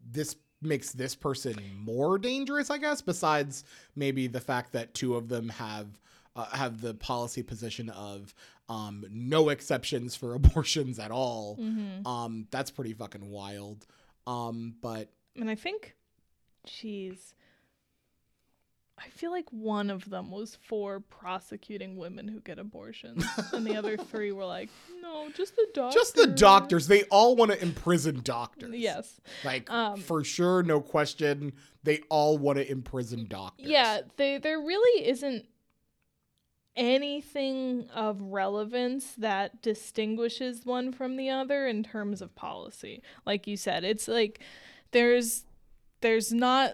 this makes this person more dangerous, I guess. Besides maybe the fact that two of them have uh, have the policy position of um, no exceptions for abortions at all. Mm-hmm. Um, that's pretty fucking wild. Um, but and I think, geez. I feel like one of them was for prosecuting women who get abortions. And the other three were like, no, just the doctors. Just the doctors. They all want to imprison doctors. Yes. Like, um, for sure, no question. They all want to imprison doctors. Yeah, they, there really isn't anything of relevance that distinguishes one from the other in terms of policy. Like you said, it's like there's there's not...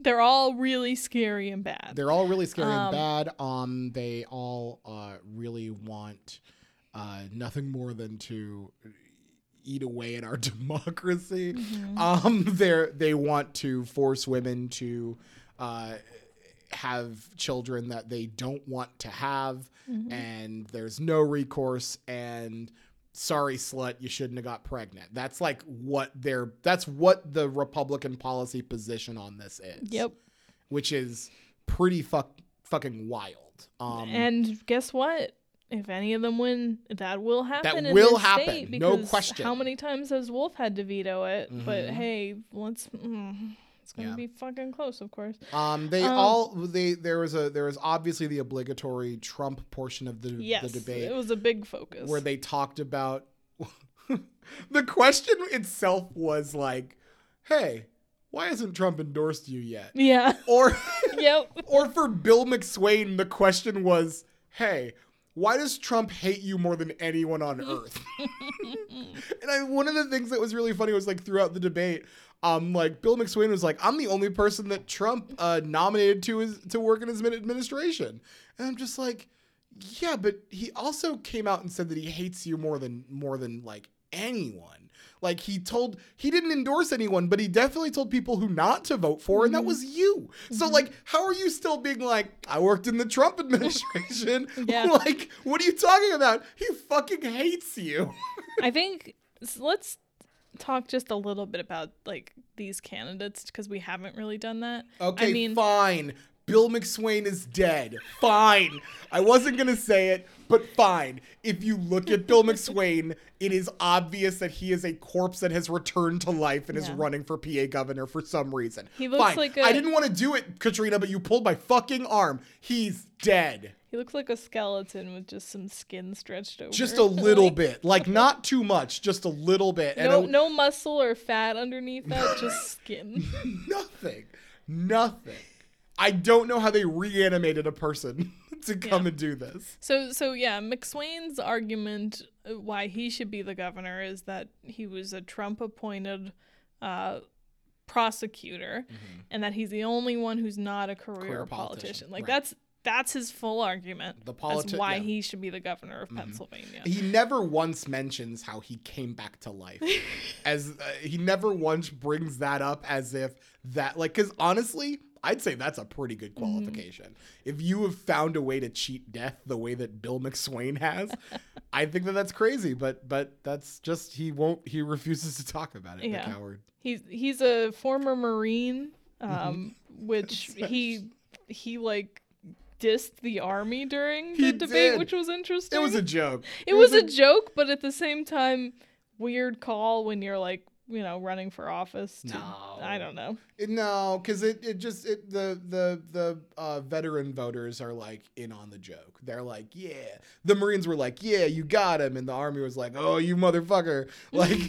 They're all really scary and bad. They're all really scary um, and bad. Um, they all uh, really want uh, nothing more than to eat away at our democracy. Mm-hmm. Um, they they want to force women to uh, have children that they don't want to have, mm-hmm. and there's no recourse. And sorry, slut, you shouldn't have got pregnant. That's like what they're, that's what the Republican policy position on this is. Yep. Which is pretty fuck, fucking wild. Um, and guess what? If any of them win, that will happen. That will happen. No question. How many times has Wolf had to veto it? Mm-hmm. But hey, let's, mm, it's going to yeah. be fucking close, of course. Um, they um, all, they, there was a, there was obviously the obligatory Trump portion of the, yes, the debate. Yes, it was a big focus. Where they talked about, the question itself was like, hey, why hasn't Trump endorsed you yet? Yeah. Or, yep. Or for Bill McSwain, the question was, hey, why does Trump hate you more than anyone on earth? And I, one of the things that was really funny was, like, throughout the debate, um, like, Bill McSwain was like, I'm the only person that Trump uh, nominated to his, to work in his administration. And I'm just like, yeah, but he also came out and said that he hates you more than, more than like, anyone. Like, he told, he didn't endorse anyone, but he definitely told people who not to vote for, and that was you. Mm-hmm. So, like, how are you still being like, I worked in the Trump administration? Yeah. Like, what are you talking about? He fucking hates you. I think, so let's talk just a little bit about, like, these candidates, because we haven't really done that. Okay, I mean, fine. Bill McSwain is dead. Fine. I wasn't going to say it, but fine. If you look at Bill McSwain, it is obvious that he is a corpse that has returned to life and yeah. is running for P A governor for some reason. He looks fine. Like a... I didn't want to do it, Katrina, but you pulled my fucking arm. He's dead. He looks like a skeleton with just some skin stretched over. Just a little like, bit. Like, not too much. Just a little bit. And no, a... no muscle or fat underneath that. Just skin. Nothing. Nothing. I don't know how they reanimated a person to come yeah. and do this. So, so yeah, McSwain's argument why he should be the governor is that he was a Trump-appointed uh, prosecutor, mm-hmm. and that he's the only one who's not a career, career politician. politician. Like, right. that's that's his full argument. The politi- that's why yeah. he should be the governor of mm-hmm. Pennsylvania. He never once mentions how he came back to life. as uh, he never once brings that up as if that, like, because honestly, I'd say that's a pretty good qualification. Mm. If you have found a way to cheat death the way that Bill McSwain has, I think that that's crazy. But but that's just he won't. He refuses to talk about it. Yeah. The coward. He's he's a former Marine, um, which he he like dissed the army during the he debate, did. Which was interesting. It was a joke. It, it was, was a, a joke, but at the same time, weird call when you're like, you know, running for office. To, no. I don't know. It, no, because it, it just, it, the the the uh, veteran voters are, like, in on the joke. They're like, yeah. The Marines were like, yeah, you got him. And the Army was like, oh, you motherfucker. Like,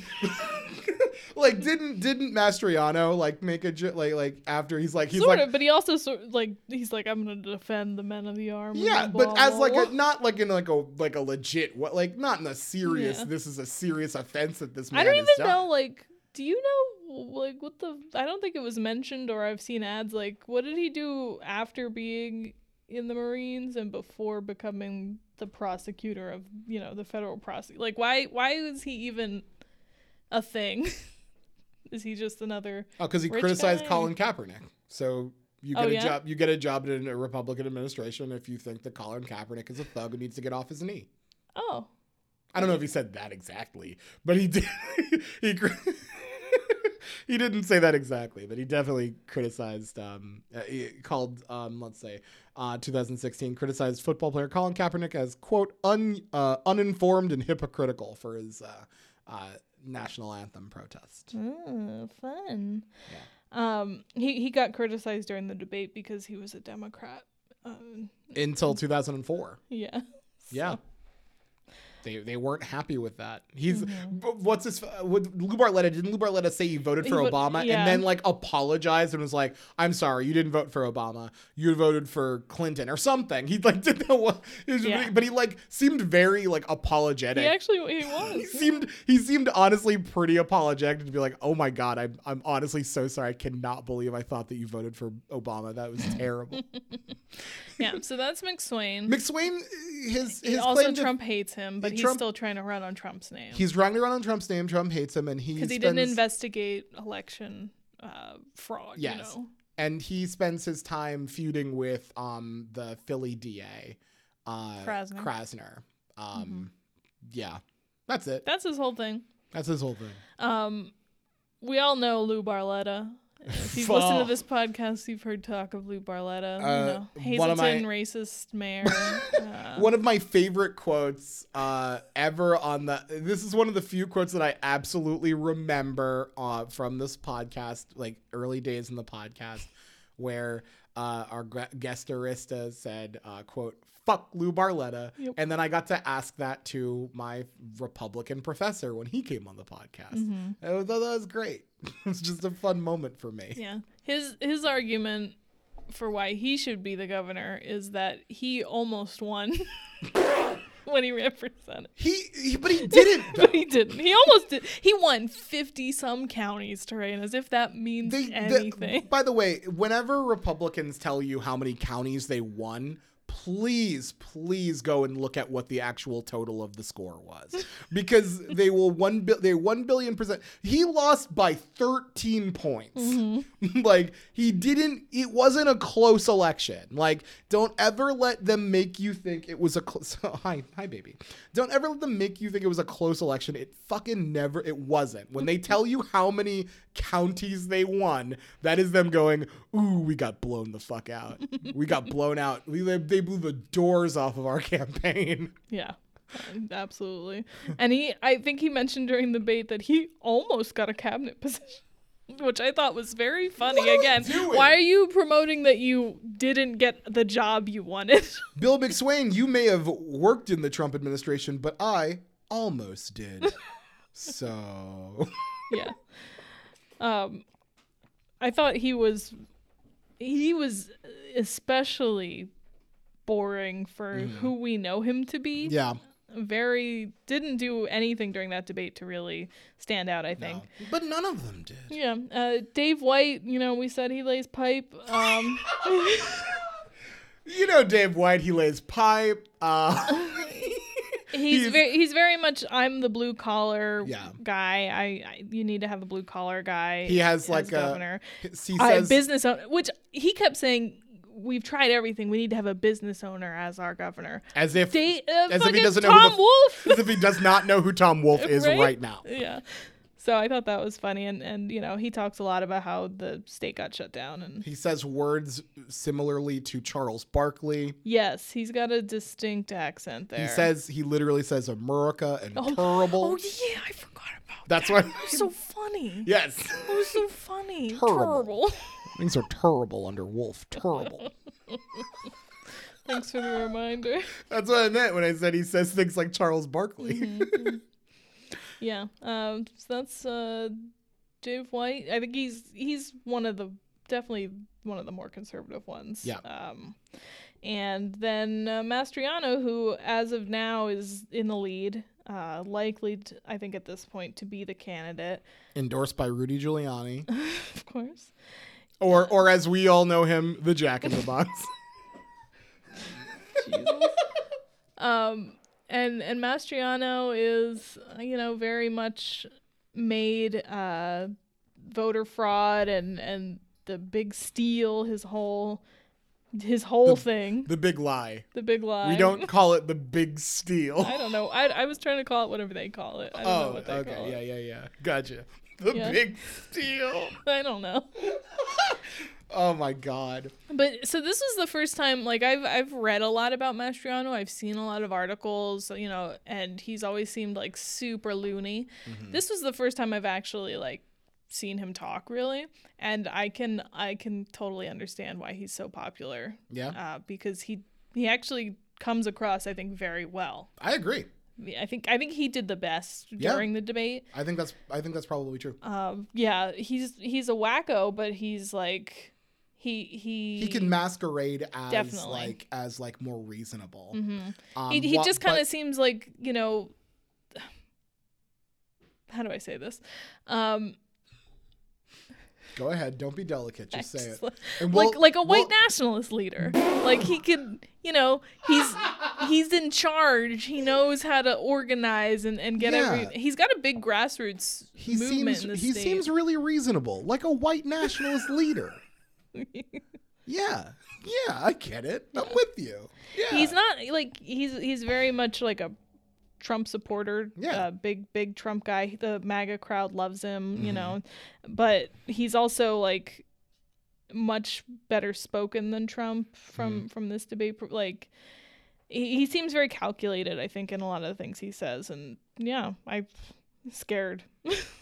like didn't didn't Mastriano, like, make a joke? Like, like, after he's like, he's sort like. Sort of, but he also, sort of, like, he's like, I'm going to defend the men of the Army. Yeah, blah, but blah, as, blah, like, blah. A, not, like, in, like, a like a legit, what like, not in a serious, yeah. this is a serious offense that this man I don't even done. know, like. Do you know, like, what the... I don't think it was mentioned, or I've seen ads, like, what did he do after being in the Marines and before becoming the prosecutor of, you know, the federal prosecutor? Like, why why is he even a thing? Is he just another Oh, because he criticized guy? Colin Kaepernick. So... You get oh, a yeah? job. You get a job in a Republican administration if you think that Colin Kaepernick is a thug who needs to get off his knee. Oh. I don't know if he said that exactly, but he did. he he didn't say that exactly, but he definitely criticized, um, uh, he called, um, let's say, uh, two thousand sixteen, criticized football player Colin Kaepernick as, quote, un, uh, uninformed and hypocritical for his uh, uh, national anthem protest. Mm, fun. Yeah. Um, he, he got criticized during the debate because he was a Democrat. Um, Until two thousand four. Yeah. So. Yeah. They they weren't happy with that. He's mm-hmm. what's this? Would Lou Barletta didn't Lou Barletta say you voted for he Obama would, yeah. and then like apologized and was like, I'm sorry, you didn't vote for Obama, you voted for Clinton or something. He like did that one, yeah. but he like seemed very like apologetic. He actually he was. he seemed he seemed honestly pretty apologetic to be like, oh my god, I'm I'm honestly so sorry. I cannot believe I thought that you voted for Obama. That was terrible. Yeah, so that's McSwain. McSwain, his his also Trump to, hates him, but. But he's Trump, still trying to run on Trump's name. He's trying to run on Trump's name. Trump hates him, and he because he spends, didn't investigate election uh, fraud. Yes, you know? And he spends his time feuding with um the Philly D A, uh, Krasner. Krasner. Um, mm-hmm. Yeah, that's it. That's his whole thing. That's his whole thing. Um, we all know Lou Barletta. If you've listened to this podcast, you've heard talk of Lou Barletta. Uh, you know, Hazleton, my, racist mayor. Uh, one of my favorite quotes uh, ever on the... This is one of the few quotes that I absolutely remember uh, from this podcast, like early days in the podcast, where uh, our guest arista said, uh, quote, fuck Lou Barletta. Yep. And then I got to ask that to my Republican professor when he came on the podcast. Mm-hmm. I thought that was great. It's just a fun moment for me. Yeah. His his argument for why he should be the governor is that he almost won. what he represented. He, he but he didn't. But he didn't. He almost did. He won fifty some counties, Terrain, as if that means they, anything. The, by the way, whenever Republicans tell you how many counties they won, please, please go and look at what the actual total of the score was, because they will one bi- they one billion percent. He lost by thirteen points. Mm-hmm. Like he didn't. It wasn't a close election. Like don't ever let them make you think it was a close. Oh, hi, hi, baby. Don't ever let them make you think it was a close election. It fucking never. It wasn't. When they tell you how many counties they won, that is them going, ooh, we got blown the fuck out. We got blown out. We they. They blew the doors off of our campaign. Yeah, absolutely. And he, I think he mentioned during the debate that he almost got a cabinet position, which I thought was very funny. What Again, are why are you promoting that you didn't get the job you wanted? Bill McSwain, you may have worked in the Trump administration, but I almost did. So. Yeah. Um, I thought he was, he was especially boring for mm. who we know him to be. Yeah. Very, didn't do anything during that debate to really stand out, I think. No. But none of them did. Yeah. Uh, Dave White, you know, we said he lays pipe. Um, you know Dave White, he lays pipe. Uh, he's, he's, very, he's very much, I'm the blue collar yeah. guy. I, I You need to have a blue collar guy. He has as like governor. a he says, uh, business owner, which he kept saying, we've tried everything. We need to have a business owner as our governor. As if, da- uh, as if he doesn't Tom know who the, Wolf. As if he does not know who Tom Wolf is right? right now. Yeah. So I thought that was funny. And, and, you know, he talks a lot about how the state got shut down. And he says words similarly to Charles Barkley. Yes. He's got a distinct accent there. He says, he literally says America and oh, terrible. Oh, yeah. I forgot about That's that. That's why. It was so funny. Yes. It was so funny. Terrible. terrible. Things are terrible under Wolf. Terrible. Thanks for the reminder. That's what I meant when I said he says things like Charles Barkley. Mm-hmm. Yeah. Um, so that's uh, Dave White. I think he's he's one of the definitely one of the more conservative ones. Yeah. Um, and then uh, Mastriano, who as of now is in the lead, uh, likely to, I think at this point to be the candidate. Endorsed by Rudy Giuliani. Of course. Or, or as we all know him, the Jack in the Box. Jesus. Um, and and Mastriano is, you know, very much made uh, voter fraud and, and the big steal, his whole his whole the, thing. The big lie. The big lie. We don't call it the big steal. I don't know. I I was trying to call it whatever they call it. I don't oh, know what they okay. call it. Yeah, yeah, yeah. Gotcha. The yeah. big steal. I don't know. Oh my God. But so this was the first time, like I've I've read a lot about Mastriano. I've seen a lot of articles, you know, and he's always seemed like super loony. Mm-hmm. This was the first time I've actually like seen him talk really. And I can I can totally understand why he's so popular. Yeah. Uh, because he he actually comes across, I think, very well. I agree. I think I think he did the best yeah. during the debate. I think that's I think that's probably true. Um, yeah, he's he's a wacko, but he's like he he he can masquerade as definitely. like as like more reasonable. Mm-hmm. Um, he he wha- just kind of seems like, you know, how do I say this? Um, Go ahead. Don't be delicate. Just excellent. Say it. And we'll, like like a white we'll... nationalist leader. Like he could, you know, he's he's in charge. He knows how to organize and, and get yeah. every. He's got a big grassroots he movement seems, in the he state. He seems really reasonable, like a white nationalist leader. Yeah. Yeah, I get it. I'm yeah. with you. Yeah. He's not like he's he's very much like a Trump supporter, yeah, uh, big big Trump guy. The MAGA crowd loves him, mm-hmm. you know, but he's also like much better spoken than Trump from mm-hmm. from this debate. Like he, he seems very calculated, I think, in a lot of the things he says, and yeah, I'm scared.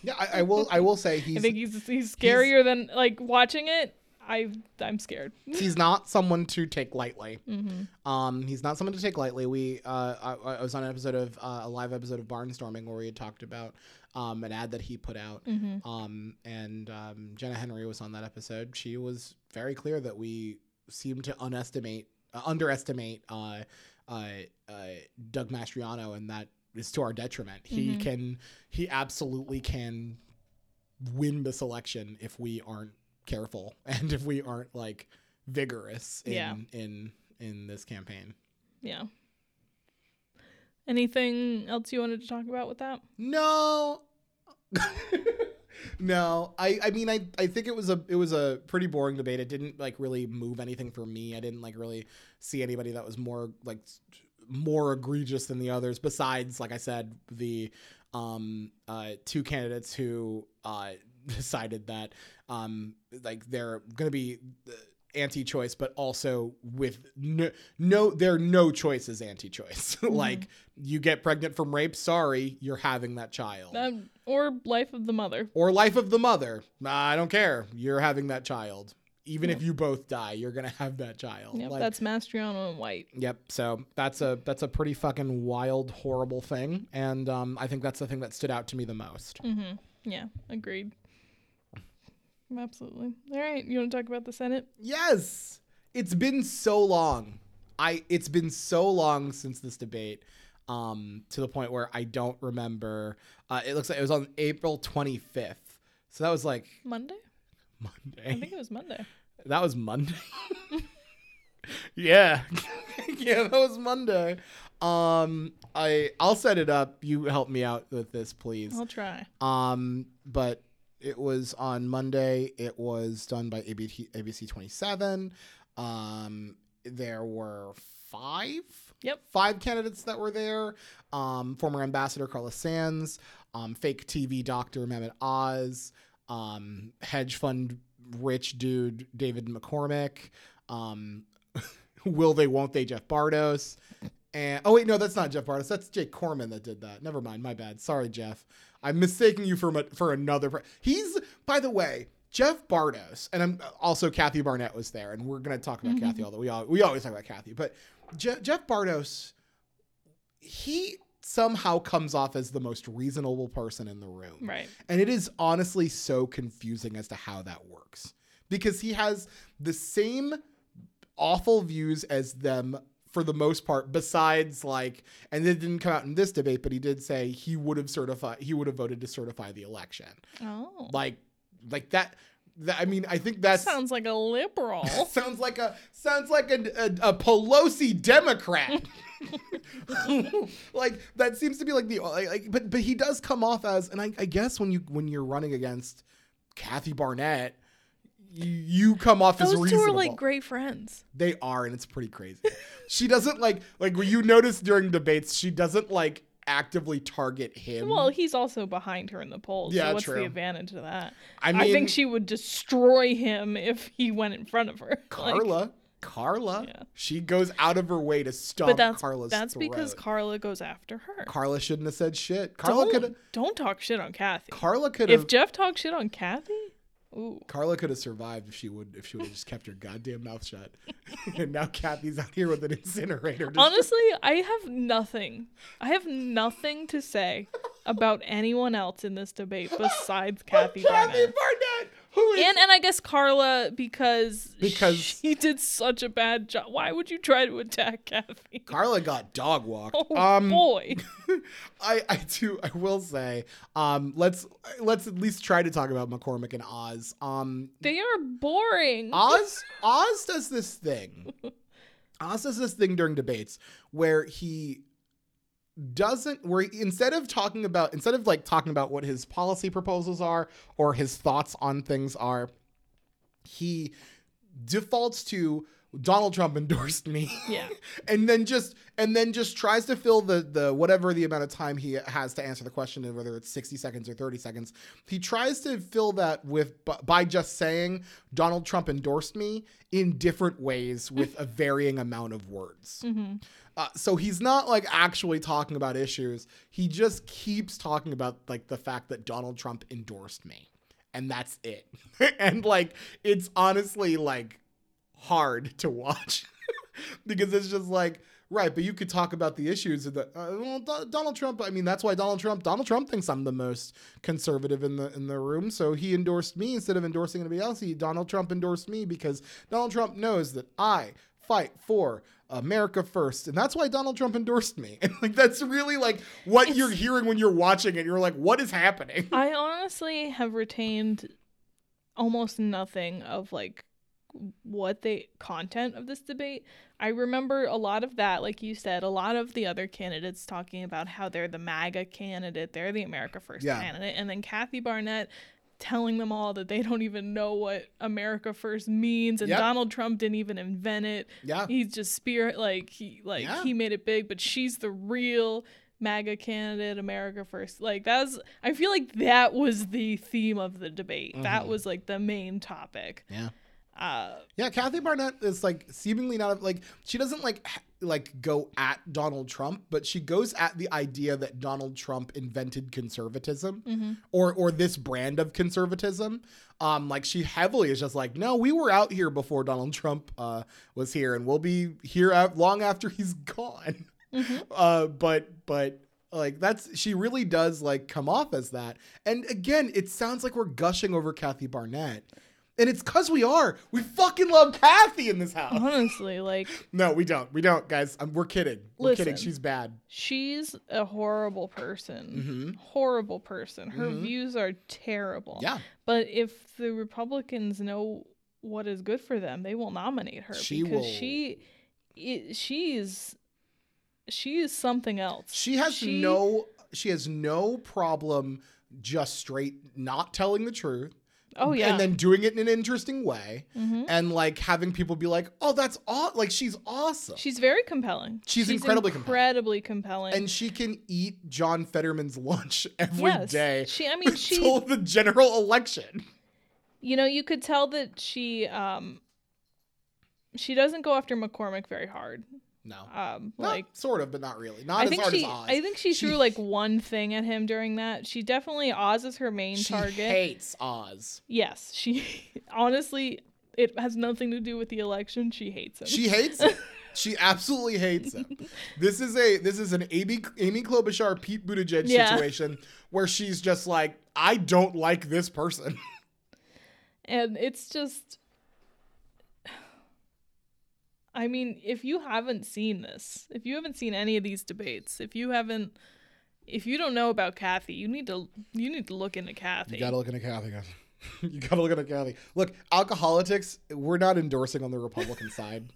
Yeah, I, I will. I will say he's. I think he's he's scarier he's, than like watching it. I I'm scared. He's not someone to take lightly. Mm-hmm. Um, he's not someone to take lightly. We uh, I, I was on an episode of uh, a live episode of Barnstorming where we had talked about um an ad that he put out. Mm-hmm. Um, and um, Jenna Henry was on that episode. She was very clear that we seem to unestimate, uh, underestimate uh, uh, uh, Doug Mastriano, and that is to our detriment. He mm-hmm. can, he absolutely can win this election if we aren't careful and if we aren't like vigorous in yeah. in in this campaign. Yeah. Anything else you wanted to talk about with that? No. No, I, I mean, I, I think it was a it was a pretty boring debate. It didn't like really move anything for me. I didn't like really see anybody that was more like more egregious than the others. Besides, like I said, the um, uh, two candidates who uh, decided that um, like they're going to be anti-choice, but also with no, no there are no choices anti-choice. Mm-hmm. Like you get pregnant from rape. Sorry, you're having that child. Um- Or life of the mother. Or life of the mother. I don't care. You're having that child. Even yep. if you both die, you're going to have that child. Yep, like, that's Mastriano and White. Yep. So that's a that's a pretty fucking wild, horrible thing. And um, I think that's the thing that stood out to me the most. Mm-hmm. Yeah, agreed. Absolutely. All right. You want to talk about the Senate? Yes. It's been so long. I It's been so long since this debate. Um, to the point where I don't remember. Uh, it looks like it was on April twenty-fifth. So that was like Monday. Monday. I think it was Monday. That was Monday. Yeah. Yeah, that was Monday. Um, I I'll set it up. You help me out with this, please. I'll try. Um, but it was on Monday. It was done by A B C twenty-seven. Um, there were five. Yep. Five candidates that were there. Um, former ambassador Carla Sands, um, fake T V doctor Mehmet Oz, um, hedge fund rich dude David McCormick, um, will they, won't they, Jeff Bartos. And oh, wait, no, that's not Jeff Bartos. That's Jake Corman that did that. Never mind. My bad. Sorry, Jeff. I'm mistaking you for, for another. Pre- He's, by the way, Jeff Bartos, and I'm also Kathy Barnette was there, and we're going to talk about mm-hmm. Kathy, although we, all, we always talk about Kathy, but Je- Jeff Bartos, he somehow comes off as the most reasonable person in the room. Right. And it is honestly so confusing as to how that works, because he has the same awful views as them for the most part, besides like, and it didn't come out in this debate, but he did say he would have certified, he would have voted to certify the election. Oh. Like, Like that, that, I mean, I think that sounds like a liberal. sounds like a sounds like a a, a Pelosi Democrat. Like that seems to be like the like, but but he does come off as, and I, I guess when you when you're running against Kathy Barnette, you, you come off Those as reasonable. Those two are like great friends. They are, and it's pretty crazy. She doesn't like like you notice during debates, she doesn't like. actively target him. Well, he's also behind her in the polls. Yeah, so what's true. the advantage of that? I mean, I think she would destroy him if he went in front of her. Carla. Like, Carla. Yeah. She goes out of her way to stop Carla's throat. That's because Carla goes after her. Carla shouldn't have said shit. Carla could Don't talk shit on Kathy. Carla could have If Jeff talked shit on Kathy? Ooh. Carla could have survived if she would if she would have just kept her goddamn mouth shut. And now Kathy's out here with an incinerator. Honestly, I have nothing. I have nothing to say about anyone else in this debate besides Kathy Barnette. Kathy Barnette, who is and and I guess Carla because because she did such a bad job. Why would you try to attack Kathy? Carla got dog walked. Oh um, boy. I, I do I will say um let's let's at least try to talk about McCormick and Oz. Um, they are boring. Oz Oz does this thing. Oz does this thing during debates where he doesn't where he, instead of talking about instead of like talking about what his policy proposals are or his thoughts on things are, he defaults to Donald Trump endorsed me. Yeah. and then just and then just tries to fill the the whatever the amount of time he has to answer the question, whether it's sixty seconds or thirty seconds. He tries to fill that with by just saying Donald Trump endorsed me in different ways with a varying amount of words. Mm-hmm. Uh, so he's not like actually talking about issues. He just keeps talking about like the fact that Donald Trump endorsed me, and that's it. And like it's honestly like hard to watch because it's just like, right, but you could talk about the issues of the uh, well, Donald Trump. I mean, that's why Donald Trump, Donald Trump thinks I'm the most conservative in the in the room. So he endorsed me instead of endorsing anybody else. He Donald Trump endorsed me because Donald Trump knows that I fight for America first. And that's why Donald Trump endorsed me. And like, that's really like what it's, you're hearing when you're watching it. You're like, what is happening? I honestly have retained almost nothing of like what the content of this debate. I remember a lot of that, like you said, a lot of the other candidates talking about how they're the MAGA candidate, they're the America First yeah. candidate. And then Kathy Barnette telling them all that they don't even know what America First means, and yep. Donald Trump didn't even invent it. Yeah, he's just spirit like he like yeah. he made it big, but she's the real MAGA candidate, America First. Like that was, I feel like that was the theme of the debate. Mm-hmm. That was like the main topic. Yeah. Uh, yeah, Kathy Barnette is like seemingly not like she doesn't like ha- like go at Donald Trump, but she goes at the idea that Donald Trump invented conservatism mm-hmm. or or this brand of conservatism. Um, like she heavily is just like, no, we were out here before Donald Trump uh, was here, and we'll be here out long after he's gone. Mm-hmm. Uh, but but. Like that's, she really does like come off as that. And again, it sounds like we're gushing over Kathy Barnette. And it's cause we are, we fucking love Kathy in this house. Honestly, like. No, we don't. We don't, guys. Um, we're kidding. We're listen, kidding. She's bad. She's a horrible person. Mm-hmm. Horrible person. Her mm-hmm. views are terrible. Yeah. But if the Republicans know what is good for them, they will nominate her. She because will. She, it, she's. She is something else. She has she... no she has no problem just straight not telling the truth. Oh, yeah. And then doing it in an interesting way. Mm-hmm. And, like, having people be like, oh, that's aw-. Like, she's awesome. She's very compelling. She's, she's incredibly, incredibly compelling. compelling. And she can eat John Fetterman's lunch every yes. day she, I mean, until she... the general election. You know, you could tell that she um, she doesn't go after McCormick very hard. No, um, not, like sort of, but not really. Not I as think hard she, as Oz. I think she threw she, like one thing at him during that. She definitely Oz is her main she target. She hates Oz. Yes, she honestly, it has nothing to do with the election. She hates him. She hates him. She absolutely hates him. This is a this is an Amy, Amy Klobuchar, Pete Buttigieg yeah. situation where she's just like, I don't like this person, and it's just. I mean, if you haven't seen this, if you haven't seen any of these debates, if you haven't, if you don't know about Kathy, you need to, you need to look into Kathy. You gotta look into Kathy, guys. You gotta look into Kathy. Look, Alcoholitics, we're not endorsing on the Republican side.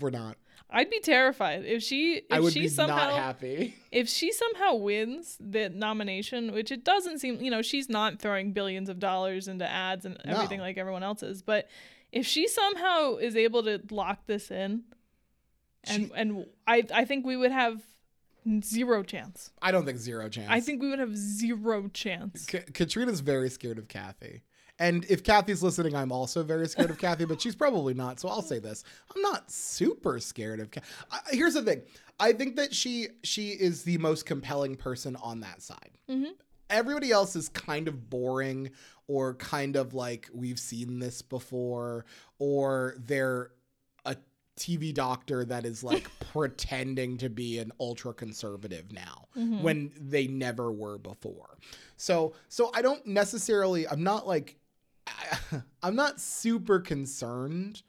We're not. I'd be terrified if she, if I would she be somehow, not happy. If she somehow wins the nomination, which it doesn't seem, you know, she's not throwing billions of dollars into ads and everything no. like everyone else is, but. If she somehow is able to lock this in, and she, and I I think we would have zero chance. I don't think zero chance. I think we would have zero chance. K- Katrina's very scared of Kathy. And if Kathy's listening, I'm also very scared of Kathy, but she's probably not. So I'll say this. I'm not super scared of Kathy. Here's the thing. I think that she she is the most compelling person on that side. Mm-hmm. Everybody else is kind of boring or kind of like we've seen this before, or they're a T V doctor that is like pretending to be an ultra conservative now mm-hmm. when they never were before. So, so I don't necessarily, I'm not like, I, I'm not super concerned.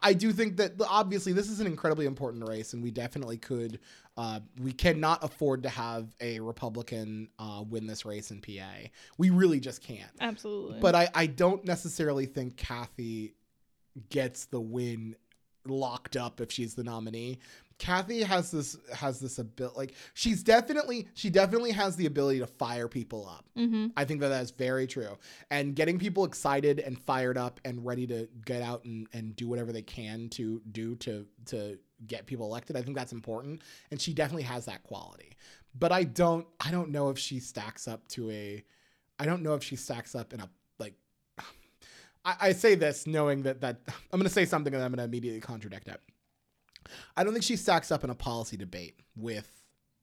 I do think that obviously this is an incredibly important race, and we definitely could, uh, we cannot afford to have a Republican uh, win this race in P A. We really just can't. Absolutely. But I, I don't necessarily think Kathy gets the win locked up if she's the nominee. Kathy has this has this ability, like she's definitely she definitely has the ability to fire people up. Mm-hmm. I think that that's very true, and getting people excited and fired up and ready to get out and, and do whatever they can to do to to get people elected. I think that's important, and she definitely has that quality. But I don't I don't know if she stacks up to a I don't know if she stacks up in a like. I, I say this knowing that that I'm going to say something and I'm going to immediately contradict it. I don't think she stacks up in a policy debate with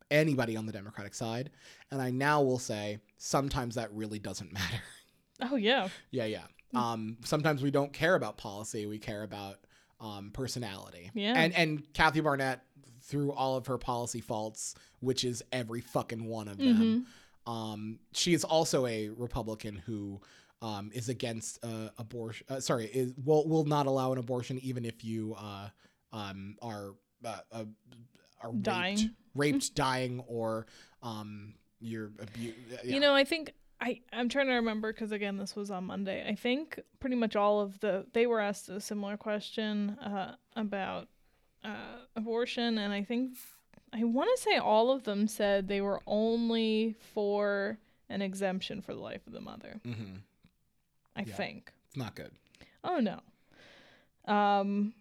anybody on the Democratic side. And I now will say sometimes that really doesn't matter. Oh, yeah. Yeah, yeah. Um, sometimes we don't care about policy. We care about um, personality. Yeah. And, and Kathy Barnette, through all of her policy faults, which is every fucking one of them, mm-hmm. um, she is also a Republican who um, is against uh, abortion. Uh, sorry, is, will, will not allow an abortion even if you... Uh, um, are uh, uh, are dying, raped, raped mm-hmm. dying, or um, you're abused. Yeah. You know, I think I I'm trying to remember because again, this was on Monday. I think pretty much all of the they were asked a similar question uh, about uh, abortion, and I think I want to say all of them said they were only for an exemption for the life of the mother. Mm-hmm. I yeah. think it's not good. Oh no. Um,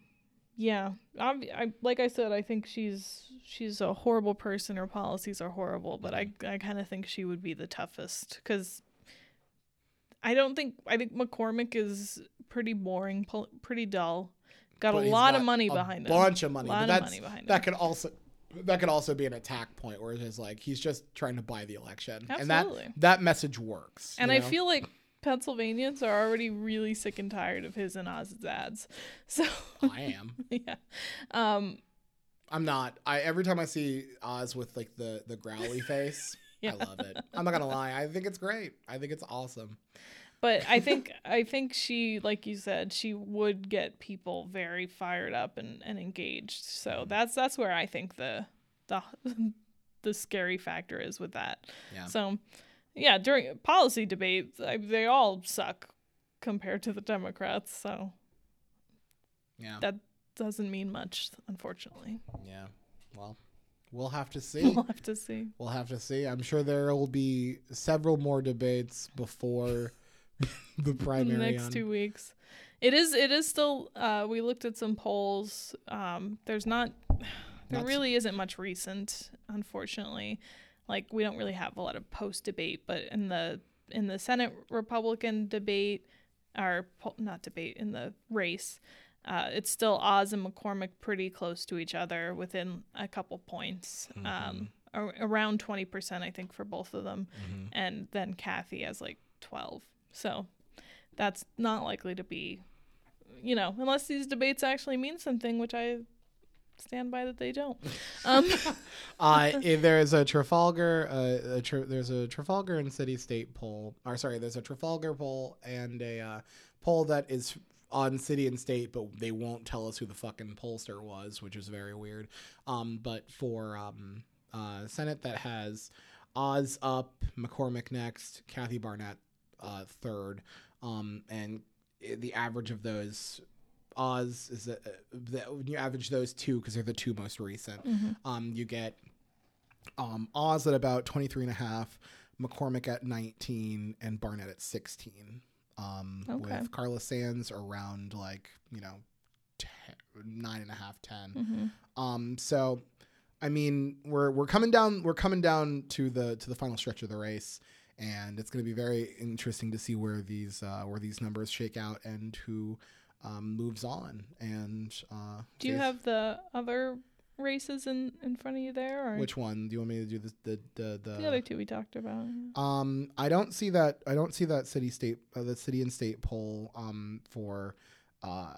yeah, I, I, like I said, I think she's, she's a horrible person. Her policies are horrible, but I, I kind of think she would be the toughest because I don't think, I think McCormick is pretty boring, pol- pretty dull. Got but a lot got of money behind him. A bunch of money. A lot but of money behind him. That could also... That could also be an attack point where it's like he's just trying to buy the election. Absolutely. And that, that message works. And you know? I feel like Pennsylvanians are already really sick and tired of his and Oz's ads. So I am. Yeah. Um, I'm not. I every time I see Oz with like the, the growly face, yeah. I love it. I'm not gonna lie. I think it's great. I think it's awesome. But I think I think she, like you said, she would get people very fired up and, and engaged. So that's that's where I think the the the scary factor is with that. Yeah. So, yeah, during policy debates, I, they all suck compared to the Democrats. So yeah, that doesn't mean much, unfortunately. Yeah. Well. We'll have to see. We'll have to see. We'll have to see. I'm sure there will be several more debates before. the primary the next on. two weeks. It is. It is still. Uh, we looked at some polls. Um, there's not. There not really so. isn't much recent, unfortunately. Like we don't really have a lot of post debate, but in the in the Senate Republican debate, or not debate in the race, uh, it's still Oz and McCormick pretty close to each other, within a couple points. Mm-hmm. Um, ar- around twenty percent, I think, for both of them, mm-hmm. and then Kathy has like twelve. So that's not likely to be, you know, unless these debates actually mean something, which I stand by that they don't. Um. uh, there's a Trafalgar, uh, a tra- there's a Trafalgar and City State poll, or sorry, there's a Trafalgar poll and a uh, poll that is on City and State, but they won't tell us who the fucking pollster was, which is very weird. Um, but for um, uh, Senate, that has Oz up, McCormick next, Kathy Barnette. Uh, third, um, and the average of those Oz is that uh, when you average those two because they're the two most recent, mm-hmm. um, you get um, Oz at about twenty-three and a half, McCormick at nineteen, and Barnette at sixteen. Um, okay. With Carla Sands around like you know ten, nine and a half, ten. Mm-hmm. Um, so I mean we're we're coming down we're coming down to the to the final stretch of the race. And it's going to be very interesting to see where these uh, where these numbers shake out and who um, moves on. And uh, do you have the other races in, in front of you there? Or? Which one? Do you want me to do the the the, the, the other two we talked about? Um, I don't see that. I don't see that city state uh, the city and state poll um, for uh,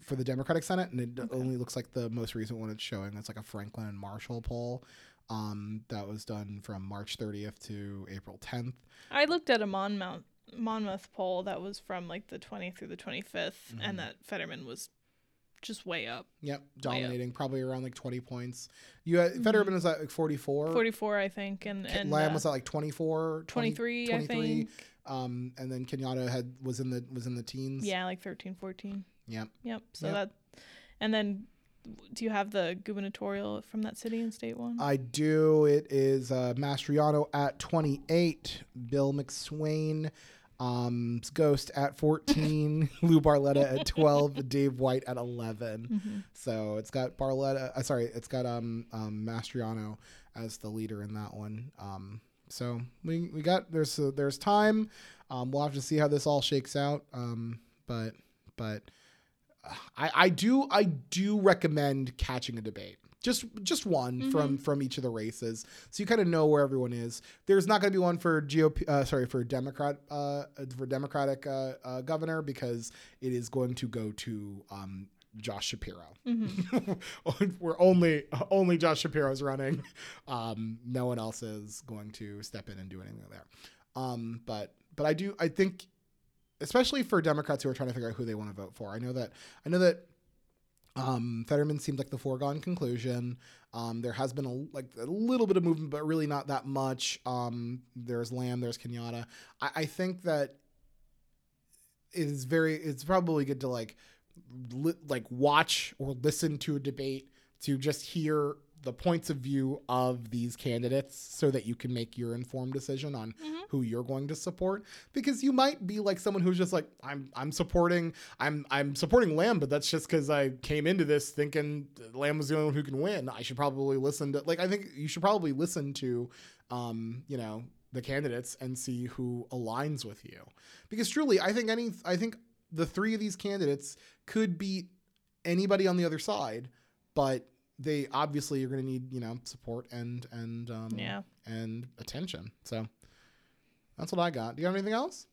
for the Democratic Senate, and it okay. only looks like the most recent one it's showing. It's like a Franklin and Marshall poll. Um, that was done from March thirtieth to April tenth. I looked at a Monmouth Monmouth poll that was from like the twentieth through the twenty-fifth, mm-hmm. and that Fetterman was just way up. Yep, dominating, up. Probably around like twenty points. You had, mm-hmm. Fetterman was at like forty-four. forty-four, I think, and and Lamb uh, was at like twenty-four, twenty-three, twenty-three, I think. Um, and then Kenyatta had was in the was in the teens. Yeah, like thirteen, fourteen. Yep. Yep. So yep. that, and then. Do you have the gubernatorial from that city and state one? I do. It is uh, Mastriano at twenty-eight, Bill McSwain, um, Ghost at fourteen, Lou Barletta at twelve, Dave White at eleven. Mm-hmm. So it's got Barletta. Uh, sorry, it's got um, um, Mastriano as the leader in that one. Um, so we we got there's uh, there's time. Um, we'll have to see how this all shakes out. Um, but but. I, I do I do recommend catching a debate, just just one mm-hmm. from from each of the races, so you kind of know where everyone is. There's not going to be one for G O P, uh, sorry for Democrat uh, for Democratic uh, uh, governor because it is going to go to um, Josh Shapiro. Mm-hmm. We're only only Josh Shapiro's running. Um, no one else is going to step in and do anything there. Um, but but I do I think. Especially for Democrats who are trying to figure out who they want to vote for. I know that I know that Um, Fetterman seemed like the foregone conclusion. Um, there has been a, like a little bit of movement, but really not that much. Um, there's Lamb, there's Kenyatta. I, I think that it is very, it's probably good to like, li- like watch or listen to a debate to just hear the points of view of these candidates so that you can make your informed decision on mm-hmm. who you're going to support, because you might be like someone who's just like, I'm, I'm supporting, I'm, I'm supporting Lamb, but that's just cause I came into this thinking Lamb was the only one who can win. I should probably listen to like, I think you should probably listen to, um, you know, the candidates and see who aligns with you, because truly, I think any, I think the three of these candidates could beat anybody on the other side, but they obviously you're going to need, you know, support and, and, um, yeah. and attention. So that's what I got. Do you have anything else?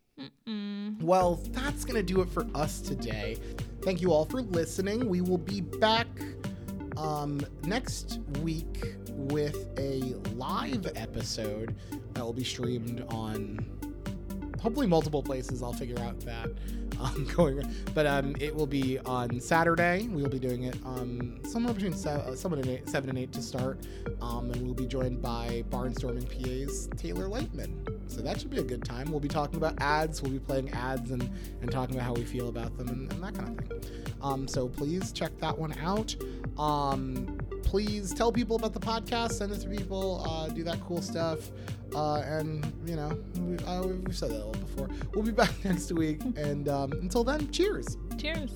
Mm-mm. Well, that's going to do it for us today. Thank you all for listening. We will be back, um, next week with a live episode that will be streamed on hopefully multiple places. I'll figure out that. Um, going, but um, it will be on Saturday. We'll be doing it um, somewhere between se- uh, seven and eight, seven and eight to start, um, and we'll be joined by Barnstorming P A's Taylor Lightman. So that should be a good time. We'll be talking about ads. We'll be playing ads and, and talking about how we feel about them and, and that kind of thing. Um, so please check that one out. Um, please tell people about the podcast. Send it to people. Uh, do that cool stuff. Uh, and, you know, we, uh, we've said that all before. We'll be back next week. And um, until then, cheers. Cheers.